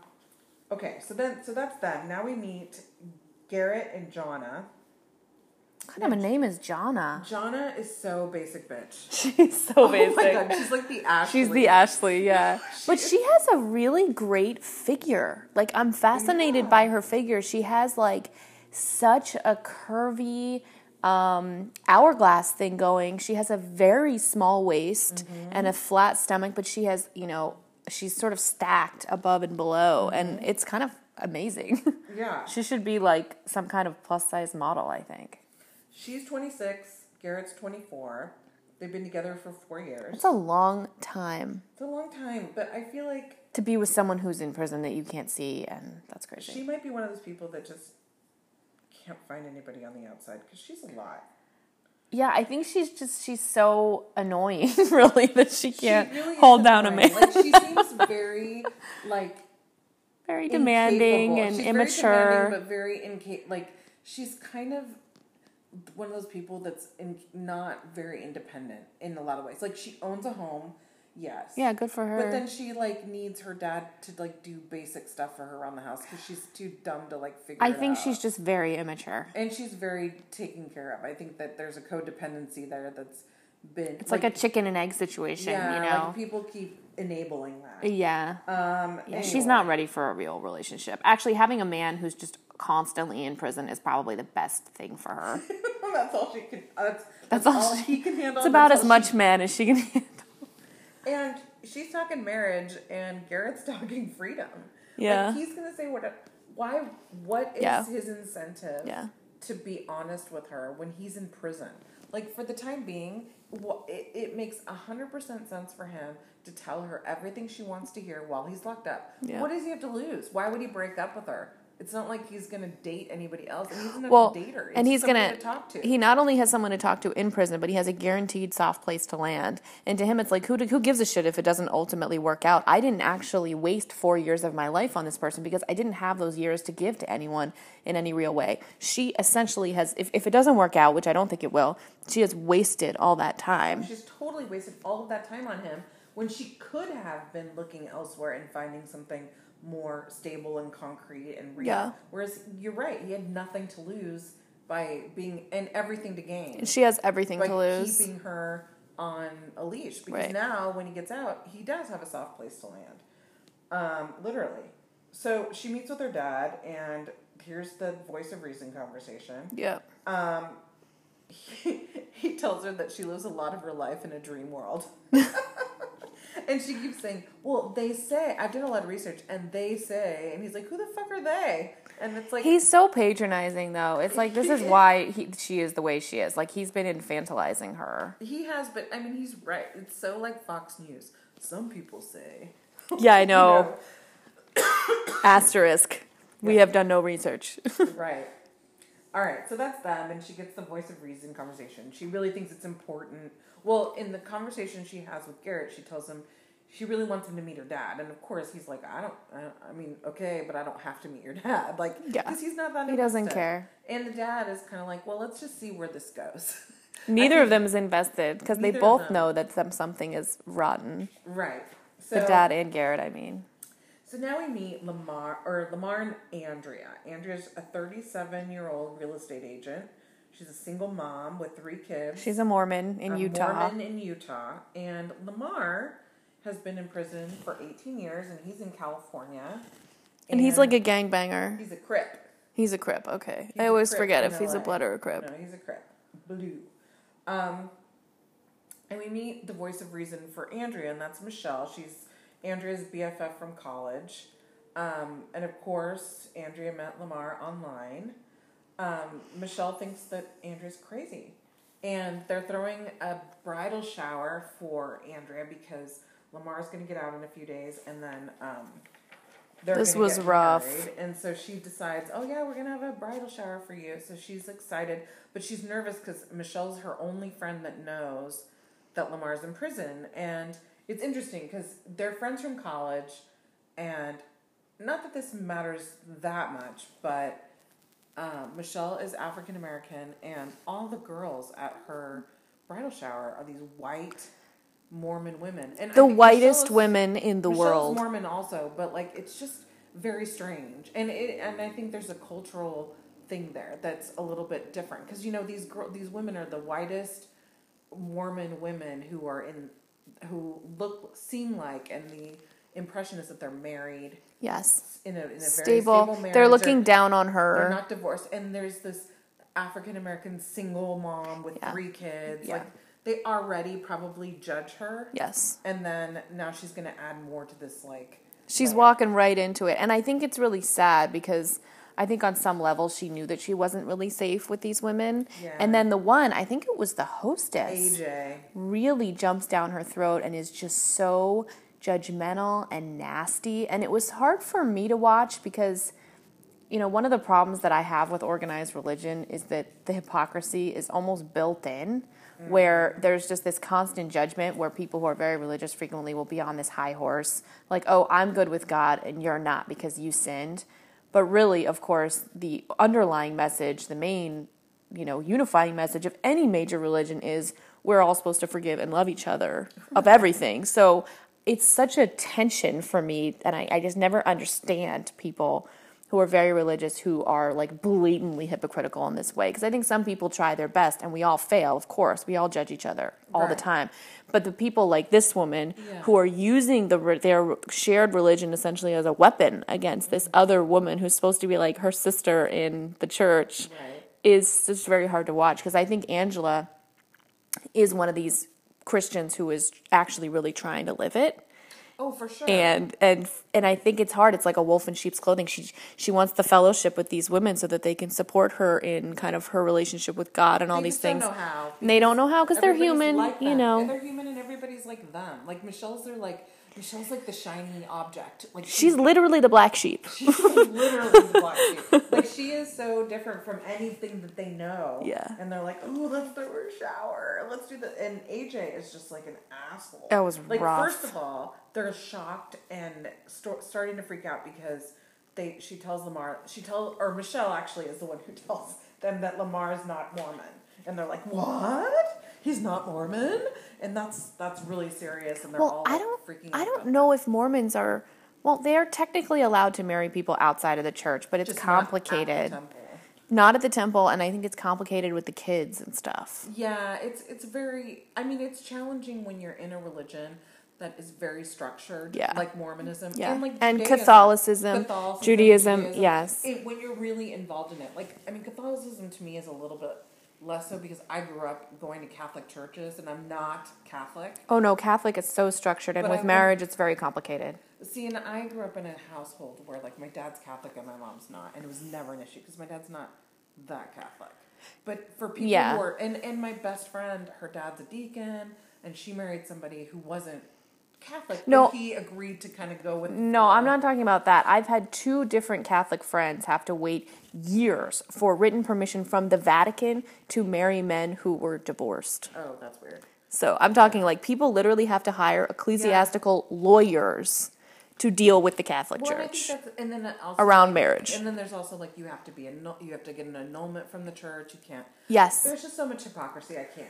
Okay, so that's that. Now we meet Garrett and Johnna. What kind of a name is Johnna? Johnna is so basic, bitch. She's so basic. Oh my God, she's like the Ashley. She's the Ashley, yeah. She has a really great figure. Like, I'm fascinated by her figure. She has, like, such a curvy hourglass thing going. She has a very small waist, mm-hmm, and a flat stomach, but she has, you know, she's sort of stacked above and below, mm-hmm, and it's kind of amazing. Yeah. She should be, like, some kind of plus-size model, I think. She's 26, Garrett's 24. They've been together for 4 years. It's a long time. But I feel like... To be with someone who's in prison that you can't see, and that's crazy. She might be one of those people that just can't find anybody on the outside, because she's a lot. Yeah, I think she's so annoying, really, that she can't hold down a man. Like, she seems very, like... Very demanding and immature. She's very demanding, but very incapable. Like, she's kind of... one of those people that's not very independent in a lot of ways. Like, she owns a home, yes. Yeah, good for her. But then she, like, needs her dad to, like, do basic stuff for her around the house because she's too dumb to, like, figure it out. I think she's just very immature. And she's very taken care of. I think that there's a codependency there that's been... It's like a chicken and egg situation, yeah, you know? Yeah, like, people keep enabling that. Yeah. Anyway. She's not ready for a real relationship. Actually, having a man who's just constantly in prison is probably the best thing for her. That's all she can. That's all he can handle. It's about as much man as she can handle. And she's talking marriage and Garrett's talking freedom. Yeah. Like, he's going to say what is his incentive to be honest with her when he's in prison? Like, for the time being, it makes 100% sense for him to tell her everything she wants to hear while he's locked up. Yeah. What does he have to lose? Why would he break up with her? It's not like he's going to date anybody else. And he's not a dater. He's going to talk to. He not only has someone to talk to in prison, but he has a guaranteed soft place to land. And to him, it's like, who gives a shit if it doesn't ultimately work out? I didn't actually waste 4 years of my life on this person because I didn't have those years to give to anyone in any real way. She essentially has, if it doesn't work out, which I don't think it will, she has wasted all that time. She's totally wasted all of that time on him when she could have been looking elsewhere and finding something more stable and concrete and real. Yeah. Whereas you're right, he had nothing to lose by being and everything to gain. And she has everything to lose. Keeping her on a leash because now when he gets out, he does have a soft place to land. Literally. So she meets with her dad, and here's the voice of reason conversation. Yeah. He tells her that she lives a lot of her life in a dream world. And she keeps saying, well, they say, I've done a lot of research, and they say, and he's like, who the fuck are they? And it's like... He's so patronizing, though. It's like, this is why she is the way she is. Like, he's been infantilizing her. He has, but, I mean, he's right. It's so like Fox News. Some people say... Yeah, I know. Asterisk. Yeah. We have done no research. Right. All right, so that's them, and she gets the voice of reason conversation. She really thinks it's important... Well, in the conversation she has with Garrett, she tells him she really wants him to meet her dad. And, of course, he's like, I mean, okay, but I don't have to meet your dad. Like, because he's not that invested. He doesn't care. And the dad is kind of like, well, let's just see where this goes. Neither of them is invested because they both know that something is rotten. Right. So, the dad and Garrett, I mean. So now we meet Lamar and Andrea. Andrea's a 37-year-old real estate agent. She's a single mom with 3 kids. She's a Mormon in Utah. And Lamar has been in prison for 18 years, and he's in California. And he's like a gangbanger. He's a Crip. He's a Crip, okay. I always forget if he's a Blood or a Crip. No, he's a Crip. Blue. And we meet the voice of reason for Andrea, and that's Michelle. She's Andrea's BFF from college. And, of course, Andrea met Lamar online. Michelle thinks that Andrea's crazy, and they're throwing a bridal shower for Andrea because Lamar's going to get out in a few days, and then this was rough. Married. And so she decides, oh yeah, we're going to have a bridal shower for you. So she's excited, but she's nervous because Michelle's her only friend that knows that Lamar's in prison, and it's interesting because they're friends from college, and not that this matters that much, but. Michelle is African American, and all the girls at her bridal shower are these white Mormon women. And the whitest women in the world. Michelle's Mormon also, but like it's just very strange. And I think there's a cultural thing there that's a little bit different because you know these women are the whitest Mormon women who seem like and the impression is that they're married. Yes. In a very stable marriage. They're looking down on her. They're not divorced. And there's this African-American single mom with 3 kids. Yeah. Like, they already probably judge her. Yes. And then now she's going to add more to this, like... She's walking right into it. And I think it's really sad because... I think on some level she knew that she wasn't really safe with these women. Yeah. And then the one, I think it was the hostess, AJ, really jumps down her throat and is just so... judgmental and nasty, and it was hard for me to watch because, you know, one of the problems that I have with organized religion is that the hypocrisy is almost built in, where there's just this constant judgment where people who are very religious frequently will be on this high horse, like, oh, I'm good with God and you're not because you sinned. But really, of course, the underlying message, the main, you know, unifying message of any major religion is we're all supposed to forgive and love each other of everything. So it's such a tension for me, and I just never understand people who are very religious who are, like, blatantly hypocritical in this way. Because I think some people try their best, and we all fail, of course. We all judge each other all the time. But the people like this woman who are using their shared religion essentially as a weapon against this other woman who's supposed to be, like, her sister in the church is just very hard to watch. Because I think Angela is one of these... Christians who is actually really trying to live it. Oh, for sure. And I think it's hard. It's like a wolf in sheep's clothing. She wants the fellowship with these women so that they can support her in kind of her relationship with God and all these things. They don't know how. They don't know how because they're human, like you know. And they're human and everybody's like them. Like Michelle's like the shiny object. Like she's literally the black sheep. She's literally the black sheep. Like she is so different from anything that they know. Yeah. And they're like, oh, let's throw her a shower. Let's do that. And AJ is just like an asshole. That was like, rough. First of all, they're shocked and starting to freak out because she tells Lamar, Michelle actually is the one who tells them that Lamar is not Mormon. And they're like, what? He's not Mormon? And that's really serious. And they're freaking out. I don't know if Mormons are... Well, they are technically allowed to marry people outside of the church, but it's just complicated. Not at the temple, and I think it's complicated with the kids and stuff. Yeah, it's very... I mean, it's challenging when you're in a religion that is very structured, yeah. Like Mormonism. Yeah. And, Catholicism, Judaism, yes. When you're really involved in it. Like, I mean, Catholicism to me is a little bit... less so because I grew up going to Catholic churches and I'm not Catholic. Oh no, Catholic is so structured and with marriage it's very complicated. See, and I grew up in a household where like my dad's Catholic and my mom's not, and it was never an issue because my dad's not that Catholic. But for people who are, and my best friend, her dad's a deacon and she married somebody who wasn't Catholic, no, but he agreed to kind of go with... No, I'm not talking about that. I've had two different Catholic friends have to wait years for written permission from the Vatican to marry men who were divorced. Oh, that's weird. So I'm talking like people literally have to hire ecclesiastical lawyers to deal with the Catholic Church around marriage. And then there's also like you have to get an annulment from the church. You can't... Yes. There's just so much hypocrisy. I can't.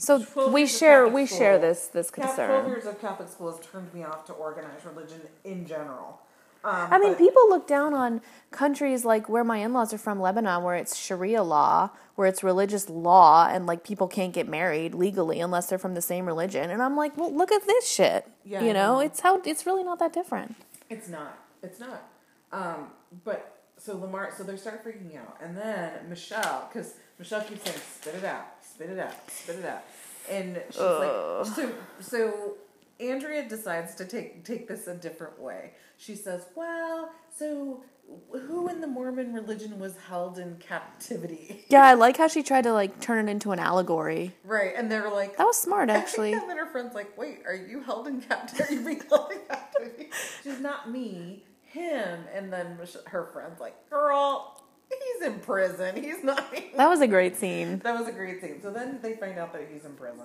So we share this concern. 12 years of Catholic school has turned me off to organized religion in general. I mean, people look down on countries like where my in-laws are from, Lebanon, where it's Sharia law, where it's religious law, and like people can't get married legally unless they're from the same religion. And I'm like, well, look at this shit. Yeah, you know, it's really not that different. It's not. But so Lamar, so they start freaking out, and then Michelle, because Michelle keeps saying, spit it out. Spit it out. Spit it out. And she's like... So Andrea decides to take this a different way. She says, well, so who in the Mormon religion was held in captivity? Yeah, I like how she tried to, like, turn it into an allegory. Right, and they were like... That was smart, actually. And then her friend's like, wait, are you held in captivity? Are you being held in captivity? She's not me, him. And then her friend's like, girl... He's in prison. He's not... That was a great scene. So then they find out that he's in prison,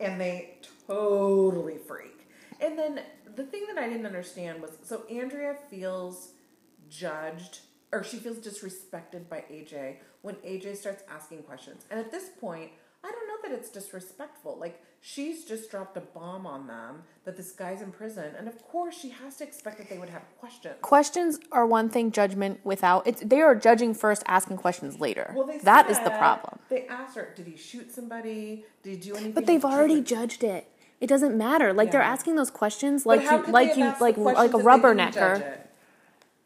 and they totally freak. And then the thing that I didn't understand was... So Andrea feels judged, or she feels disrespected by AJ when AJ starts asking questions. And at this point, I don't know that it's disrespectful. Like, she's just dropped a bomb on them that this guy's in prison, and of course she has to expect that they would have questions. Questions are one thing, judgment without... they are judging first, asking questions later. Well, that is the problem. They asked her, did he shoot somebody? Did he do anything? But they've already judged it. It doesn't matter. Like, they're asking those questions like a rubbernecker.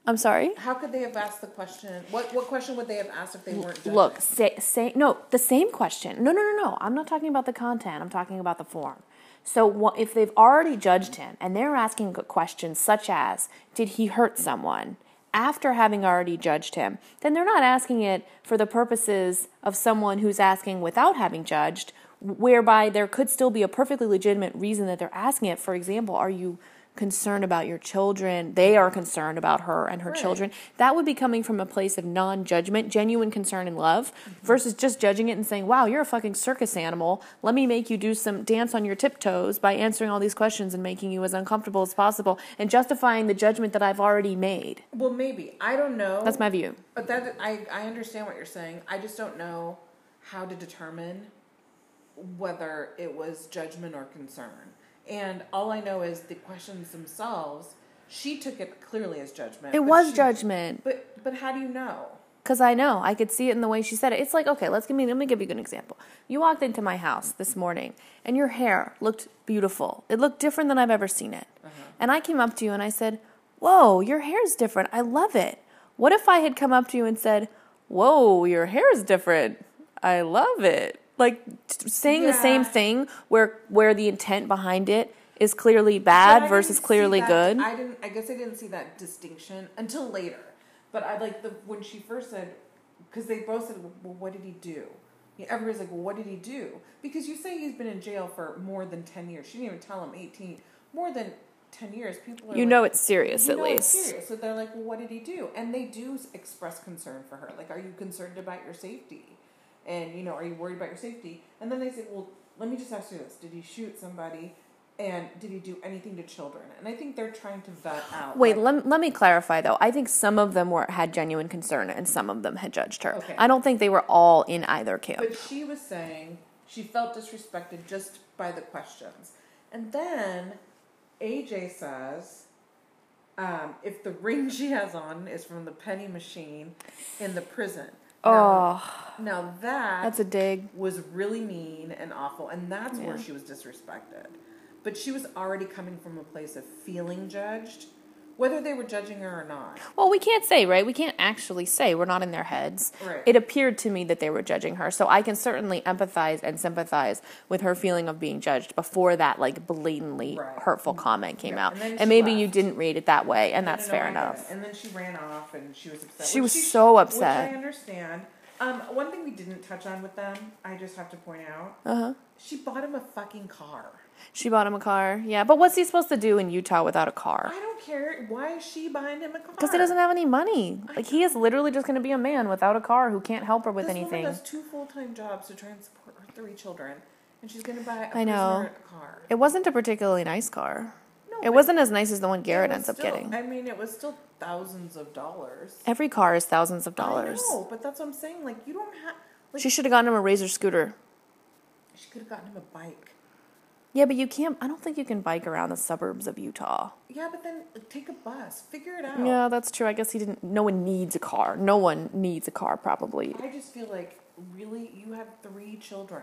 I'm sorry? How could they have asked the question? What question would they have asked if they weren't judging? Look, the same question. No. I'm not talking about the content. I'm talking about the form. So if they've already judged him and they're asking questions such as, did he hurt someone after having already judged him, then they're not asking it for the purposes of someone who's asking without having judged, whereby there could still be a perfectly legitimate reason that they're asking it. For example, are you... concerned about your children? They are concerned about her and her children. That would be coming from a place of non-judgment, genuine concern and love, versus just judging it and saying, wow, you're a fucking circus animal. Let me make you do some dance on your tiptoes by answering all these questions and making you as uncomfortable as possible and justifying the judgment that I've already made. Well, maybe. I don't know. That's my view. But that I understand what you're saying. I just don't know how to determine whether it was judgment or concern. And all I know is the questions themselves, she took it clearly as judgment. It was judgment. But how do you know? Because I know. I could see it in the way she said it. It's like, okay, let me give you an example. You walked into my house this morning, and your hair looked beautiful. It looked different than I've ever seen it. Uh-huh. And I came up to you, and I said, whoa, your hair's different. I love it. What if I had come up to you and said, whoa, your hair's different. I love it. Like saying the same thing where the intent behind it is clearly bad versus clearly good. I guess I didn't see that distinction until later. But I like the when she first said, because they both said, "Well, what did he do?" Everybody's like, "Well, what did he do?" Because you say he's been in jail for more than 10 years. She didn't even tell him 18. More than 10 years. People are it's serious at least. It's serious. So they're like, "Well, what did he do?" And they do express concern for her. Like, "Are you concerned about your safety?" And "Are you worried about your safety?" And then they say, "Well, let me just ask you this: did he shoot somebody? And did he do anything to children?" And I think they're trying to vet out. Wait, like, let me clarify, though. I think some of them had genuine concern, and some of them had judged her. Okay. I don't think they were all in either camp. But she was saying she felt disrespected just by the questions. And then AJ says, if the ring she has on is from the penny machine in the prison. Now that's a dig. Was really mean and awful, and that's where she was disrespected. But she was already coming from a place of feeling judged, whether they were judging her or not. Well, we can't say, right? We can't actually say. We're not in their heads. Right. It appeared to me that they were judging her. So I can certainly empathize and sympathize with her feeling of being judged before that blatantly hurtful comment came out. And maybe you didn't read it that way, and that's fair enough. And then she ran off, and she was upset. She was so upset. Which I understand. One thing we didn't touch on with them, I just have to point out. Uh-huh. She bought him a fucking car. She bought him a car. Yeah, but what's he supposed to do in Utah without a car? I don't care. Why is she buying him a car? Because he doesn't have any money. He is literally just going to be a man without a car who can't help her with anything. This woman has 2 full-time jobs to try and support her 3 children, and she's going to buy a car. It wasn't a particularly nice car. No, it wasn't as nice as the one Garrett ends up getting. I mean, it was still thousands of dollars. Every car is thousands of dollars. I know, but that's what I'm saying. Like, you don't have... Like, she should have gotten him a Razor scooter. She could have gotten him a bike. Yeah, but you can't... I don't think you can bike around the suburbs of Utah. Yeah, but then take a bus. Figure it out. Yeah, that's true. I guess he didn't... No one needs a car. No one needs a car, probably. I just feel like, really, you have 3 children.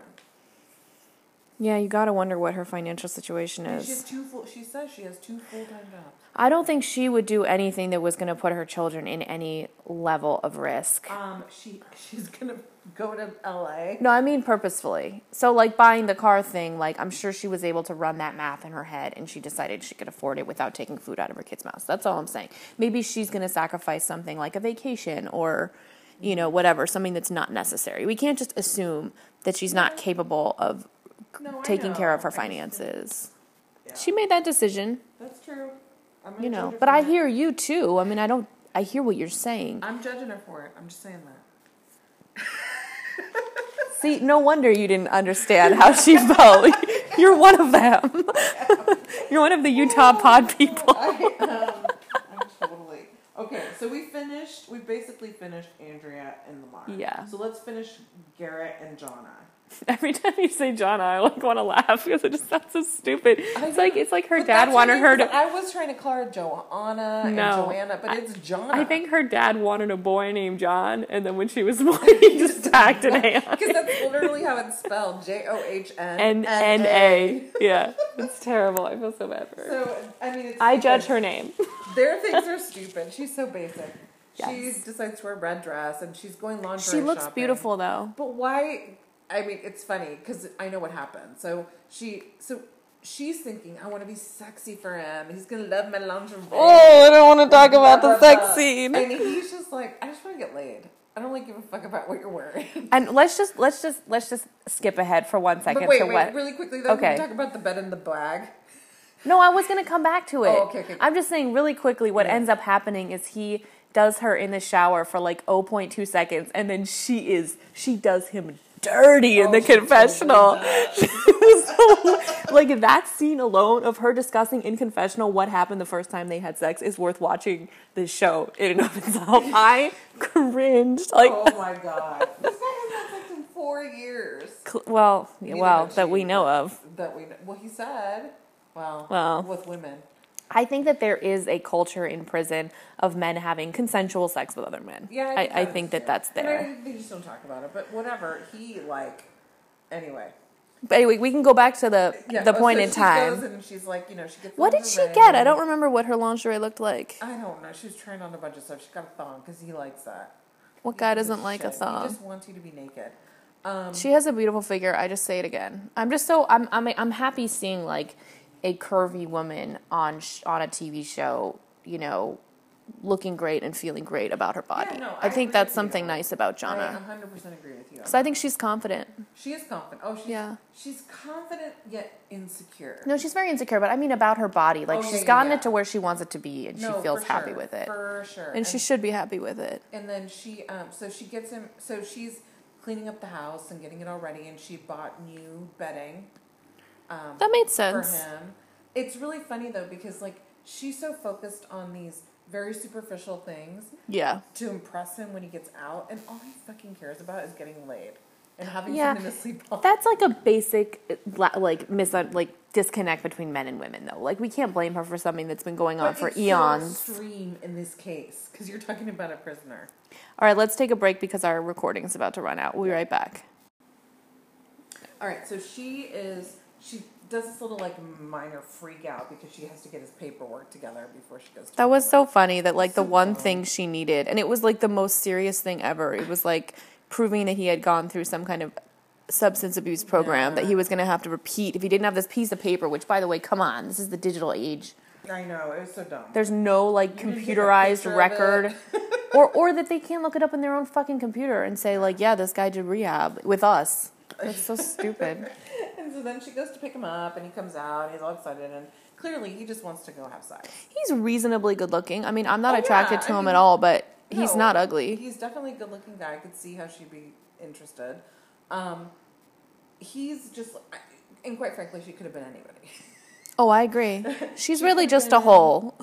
Yeah, you gotta wonder what her financial situation is. She says she has 2 full-time jobs. I don't think she would do anything that was going to put her children in any level of risk. She's going to... go to LA. No, I mean purposefully. So buying the car thing, I'm sure she was able to run that math in her head and she decided she could afford it without taking food out of her kid's mouth. That's all I'm saying. Maybe she's going to sacrifice something like a vacation or, whatever, something that's not necessary. We can't just assume that she's not capable of taking care of her finances. Yeah. She made that decision. That's true. But I hear you too. I mean, I hear what you're saying. I'm judging her for it. I'm just saying that. See, no wonder you didn't understand how she felt. You're one of them. You're one of the Utah pod people. I'm totally. Okay, so we basically finished Andrea and Lamar. Yeah. So let's finish Garrett and Johnna. Every time you say Johnna, I want to laugh because it just sounds so stupid. It's like her dad wanted her to... I was trying to call her Joanna and Joanna, but it's Johnna. I think her dad wanted a boy named John, and then when she was born, he just tacked an A. Because that's literally how it's spelled. Johnna. Yeah, it's terrible. I feel so bad for her. So, I judge her name. Their things are stupid. She's so basic. Yes. She decides to wear a red dress, and she's going lingerie shopping. She looks beautiful, though. But why... it's funny because I know what happened. So she's thinking, I want to be sexy for him. He's going to love my lingerie. Oh, I don't want to talk about the sex scene. And he's just like, I just want to get laid. I don't give a fuck about what you're wearing. And let's just skip ahead for 1 second. But wait, really quickly though. Okay. Can we talk about the bed and the bag? No, I was going to come back to it. Oh, okay. I'm just saying really quickly what ends up happening is he does her in the shower for 0.2 seconds and then she does him dirty in the confessional. That scene alone of her discussing in confessional what happened the first time they had sex is worth watching the show in and of itself. I cringed. Oh my god. This guy hasn't had sex in 4 years. He said. Well, with women. I think that there is a culture in prison of men having consensual sex with other men. Yeah, I think that that's there. They just don't talk about it, but whatever. Anyway. But anyway, we can go back to the point in time. She goes and she's she gets. What did she get? I don't remember what her lingerie looked like. I don't know. She was trying on a bunch of stuff. She got a thong because he likes that. What guy doesn't like a thong? He just wants you to be naked. She has a beautiful figure. I just say it again. I'm happy seeing a curvy woman on a TV show, you know, looking great and feeling great about her body. Yeah, no, I think that's something nice about Johnna. I 100% agree with you. Because I think she's confident. She is confident. Oh, she's confident yet insecure. No, she's very insecure, but I mean about her body. Like, she's gotten it to where she wants it to be, and she feels happy with it. For sure. And she should be happy with it. And then she gets him, so she's cleaning up the house and getting it all ready, and she bought new bedding. That made sense. For him. It's really funny, though, because, like, she's so focused on these very superficial things to impress him when he gets out, and all he fucking cares about is getting laid and having something to sleep on. That's like a basic disconnect between men and women, though. Like, we can't blame her for something that's been going on for eons. It's so extreme in this case because you're talking about a prisoner. All right, let's take a break because our recording is about to run out. We'll be right back. All right, so she does this little, like, minor freak out because she has to get his paperwork together before she goes to That was so funny that, like, the one thing she needed, and it was, like, the most serious thing ever. It was, like, proving that he had gone through some kind of substance abuse program that he was going to have to repeat if he didn't have this piece of paper, which, by the way, come on, this is the digital age. I know, it was so dumb. There's no, like, computerized record. or that they can't look it up in their own fucking computer and say, like, yeah, this guy did rehab with us. That's so stupid. And so then she goes to pick him up, and he comes out, and he's all excited, and clearly he just wants to go have sex. He's reasonably good-looking. I mean, I'm not attracted to him at all, but he's not ugly. He's definitely a good-looking guy. I could see how she'd be interested. He's just, and quite frankly, she could have been anybody. Oh, I agree. She's really just a hole.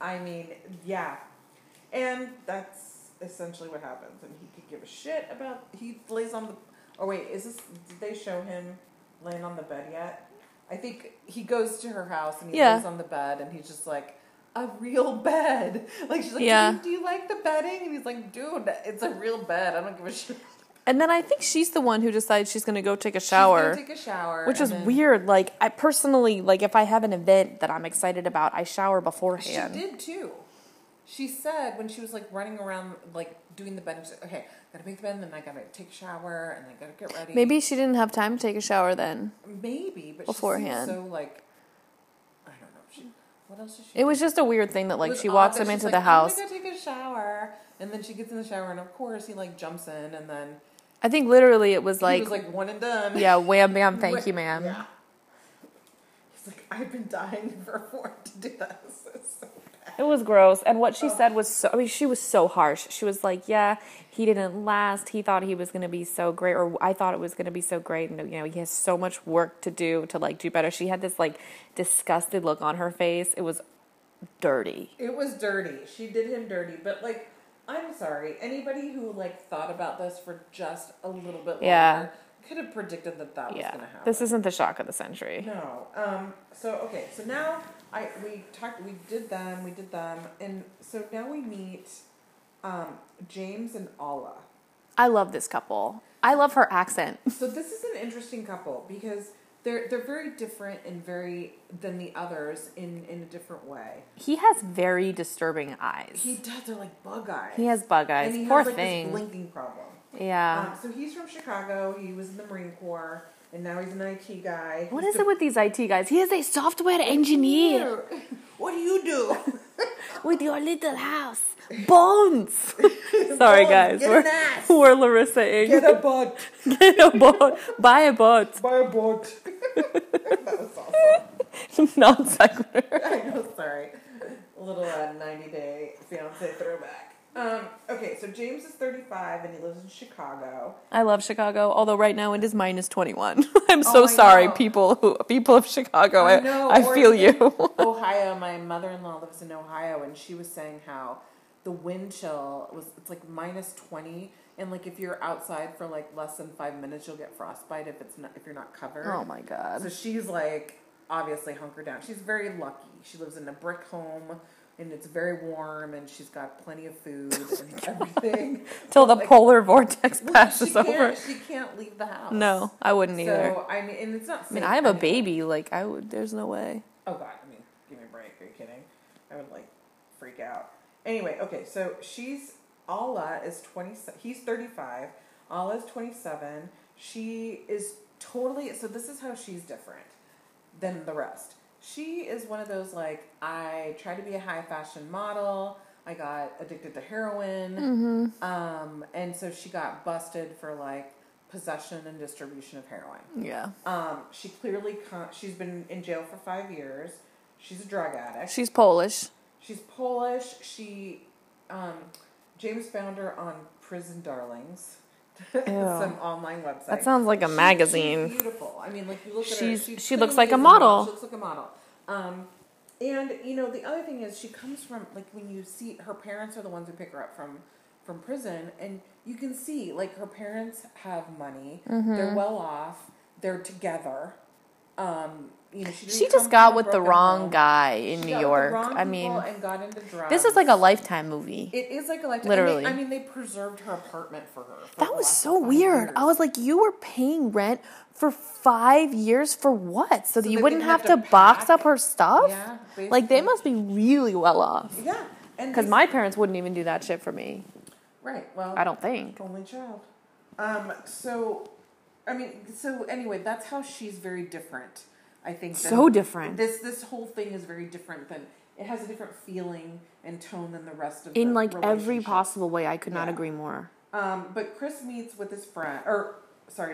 And that's essentially what happens, and he could give a shit about, he lays on the... Oh, wait, did they show him laying on the bed yet? I think he goes to her house and he lays on the bed and he's just like, a real bed. Like, she's like, do you like the bedding? And he's like, dude, it's a real bed. I don't give a shit. And then I think she's the one who decides she's going to go take a shower. Which is weird. Like, I personally, like, if I have an event that I'm excited about, I shower beforehand. She did, too. She said when she was, like, running around, like, doing the bed, and she's like, okay, gotta make the bed, and then I gotta take a shower, and I gotta get ready. Maybe she didn't have time to take a shower then. Maybe, but beforehand. She seemed so, like, I don't know. What else did she do? Was just a weird thing that, like, she walks him into the house. I'm gonna go take a shower, and then she gets in the shower, and of course he, like, jumps in, and then... I think literally it was, like... He was, like, one and done. Yeah, wham, bam, thank you, ma'am. Yeah. He's like, I've been dying for a fork to do that. It's so... It was gross, and what she said was so... I mean, she was so harsh. She was like, yeah, he didn't last. He thought he was going to be so great, or I thought it was going to be so great, and, you know, he has so much work to do to, like, do better. She had this, like, disgusted look on her face. It was dirty. It was dirty. She did him dirty, but, like, I'm sorry. Anybody who, like, thought about this for just a little bit longer could have predicted that was going to happen. This isn't the shock of the century. No. So now... We did them, and so now we meet James and Alla. I love this couple. I love her accent. So this is an interesting couple because they're very different and very than the others in a different way. He has very disturbing eyes. He does. They're like bug eyes. He has bug eyes. And he Poor has, like, thing. This blinking problem. Yeah. So he's from Chicago. He was in the Marine Corps. And now he's an IT guy. What is it with these IT guys? He is a software engineer. What do you do? With your little house. Bones. Sorry, guys. We're Larissa-ing. Get a bot. Get a bot. Buy a bot. Buy a bot. That was awesome. Non sequitur. I know, sorry. A little 90 Day Fiance throwback. Okay, so James is 35 and he lives in Chicago. I love Chicago, although right now it is minus 21. I'm so sorry, people of Chicago. I feel you. Ohio, my mother-in-law lives in Ohio, and she was saying how the wind chill it's like minus 20, and like if you're outside for like less than 5 minutes, you'll get frostbite if you're not covered. Oh my god! So she's like obviously hunkered down. She's very lucky. She lives in a brick home. And it's very warm, and she's got plenty of food and everything. Till the polar vortex passes over. She can't leave the house. No, I wouldn't either. So, I mean, and it's not safe. I mean, I have a baby. Like, I would, there's no way. Oh, God. I mean, give me a break. Are you kidding? I would, like, freak out. Anyway, okay, so Alla is 27. He's 35. Alla is 27. She is totally, so this is how she's different. than the rest. She is one of those, like, I tried to be a high fashion model. I got addicted to heroin. Mm-hmm. And so she got busted for, like, possession and distribution of heroin. Yeah. She clearly, she's been in jail for 5 years. She's a drug addict. She's Polish. She, James found her on Prison Darlings. Some online website. That sounds like a magazine. She's beautiful. I mean, like, you look at her. She looks like a model. She looks like a model. And, you know, the other thing is she comes from, like, when you see, her parents are the ones who pick her up from prison. And you can see, like, her parents have money. Mm-hmm. They're well off. They're together. You know, she just got with the wrong guy in New York. I mean, and got into drugs. This is like a Lifetime movie. It is like a Lifetime. Literally. I mean, they preserved her apartment for her. That was so weird. I was like, you were paying rent for 5 years for what? So that you wouldn't have to box up her stuff? Yeah. Basically. Like, they must be really well off. Yeah. Because my parents wouldn't even do that shit for me. Right. Well, I don't think. Only child. So anyway, that's how she's very different. I think so different. This whole thing is very different than it has a different feeling and tone than the rest of the relationship. In like every possible way, I could not agree more. But Chris meets with his friend,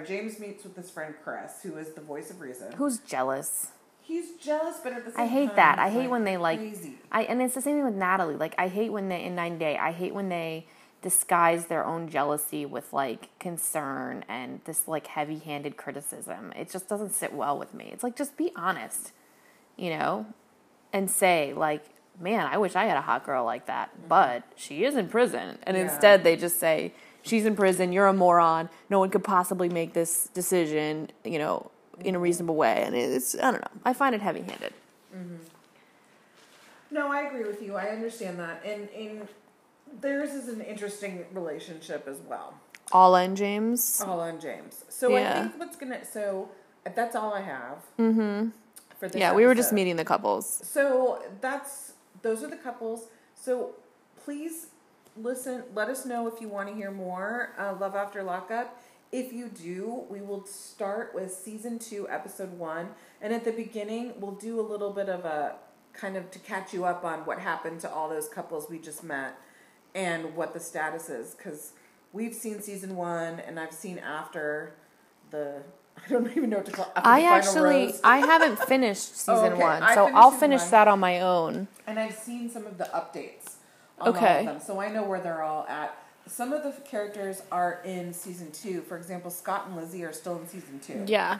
James meets with his friend Chris, who is the voice of reason. Who's jealous? He's jealous, but at the same time, I hate that. I hate when they like crazy. And it's the same thing with Natalie. Like I hate when they in 90 Day. I hate when they disguise their own jealousy with like concern and this like heavy-handed criticism. It just doesn't sit well with me. It's like, just be honest, you know, and say like, man, I wish I had a hot girl like that, but she is in prison. And instead they just say, she's in prison, you're a moron, no one could possibly make this decision, you know, in a reasonable way. And it's, I don't know, I find it heavy-handed. Mm-hmm. No, I agree with you. I understand that. And theirs is an interesting relationship as well. All on James. So I think so that's all I have. Mm-hmm. For this episode. We were just meeting the couples. So those are the couples. So please listen. Let us know if you want to hear more Love After Lockup. If you do, we will start with season 2, episode 1, and at the beginning we'll do a little bit of a kind of to catch you up on what happened to all those couples we just met. And what the status is, because we've seen season 1, and I've seen after the, I don't even know what to call it. I haven't finished season 1, so I'll finish that on my own. And I've seen some of the updates on all of them, so I know where they're all at. Some of the characters are in season 2. For example, Scott and Lizzie are still in season 2. Yeah.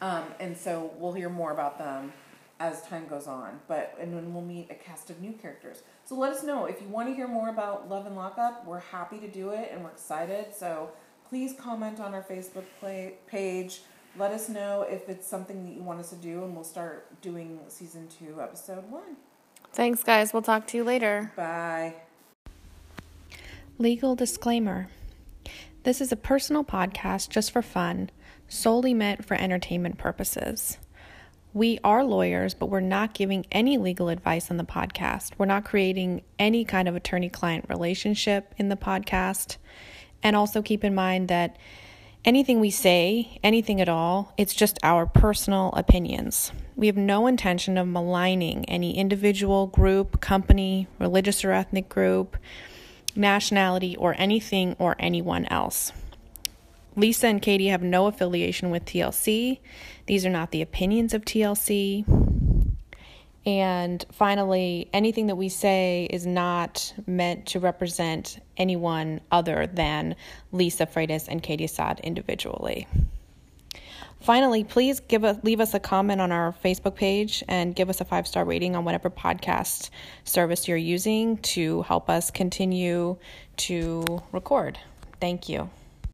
And so we'll hear more about them as time goes on, and then we'll meet a cast of new characters. So let us know if you want to hear more about Love and Lockup. We're happy to do it, and we're excited. So please comment on our Facebook page. Let us know if it's something that you want us to do, and we'll start doing season 2, episode 1. Thanks, guys. We'll talk to you later. Bye. Legal disclaimer. This is a personal podcast just for fun, solely meant for entertainment purposes. We are lawyers, but we're not giving any legal advice on the podcast. We're not creating any kind of attorney-client relationship in the podcast. And also keep in mind that anything we say, anything at all, it's just our personal opinions. We have no intention of maligning any individual, group, company, religious or ethnic group, nationality, or anything or anyone else. Lisa and Katie have no affiliation with TLC. These are not the opinions of TLC. And finally, anything that we say is not meant to represent anyone other than Lisa Freitas and Katie Assad individually. Finally, please leave us a comment on our Facebook page and give us a 5-star rating on whatever podcast service you're using to help us continue to record. Thank you.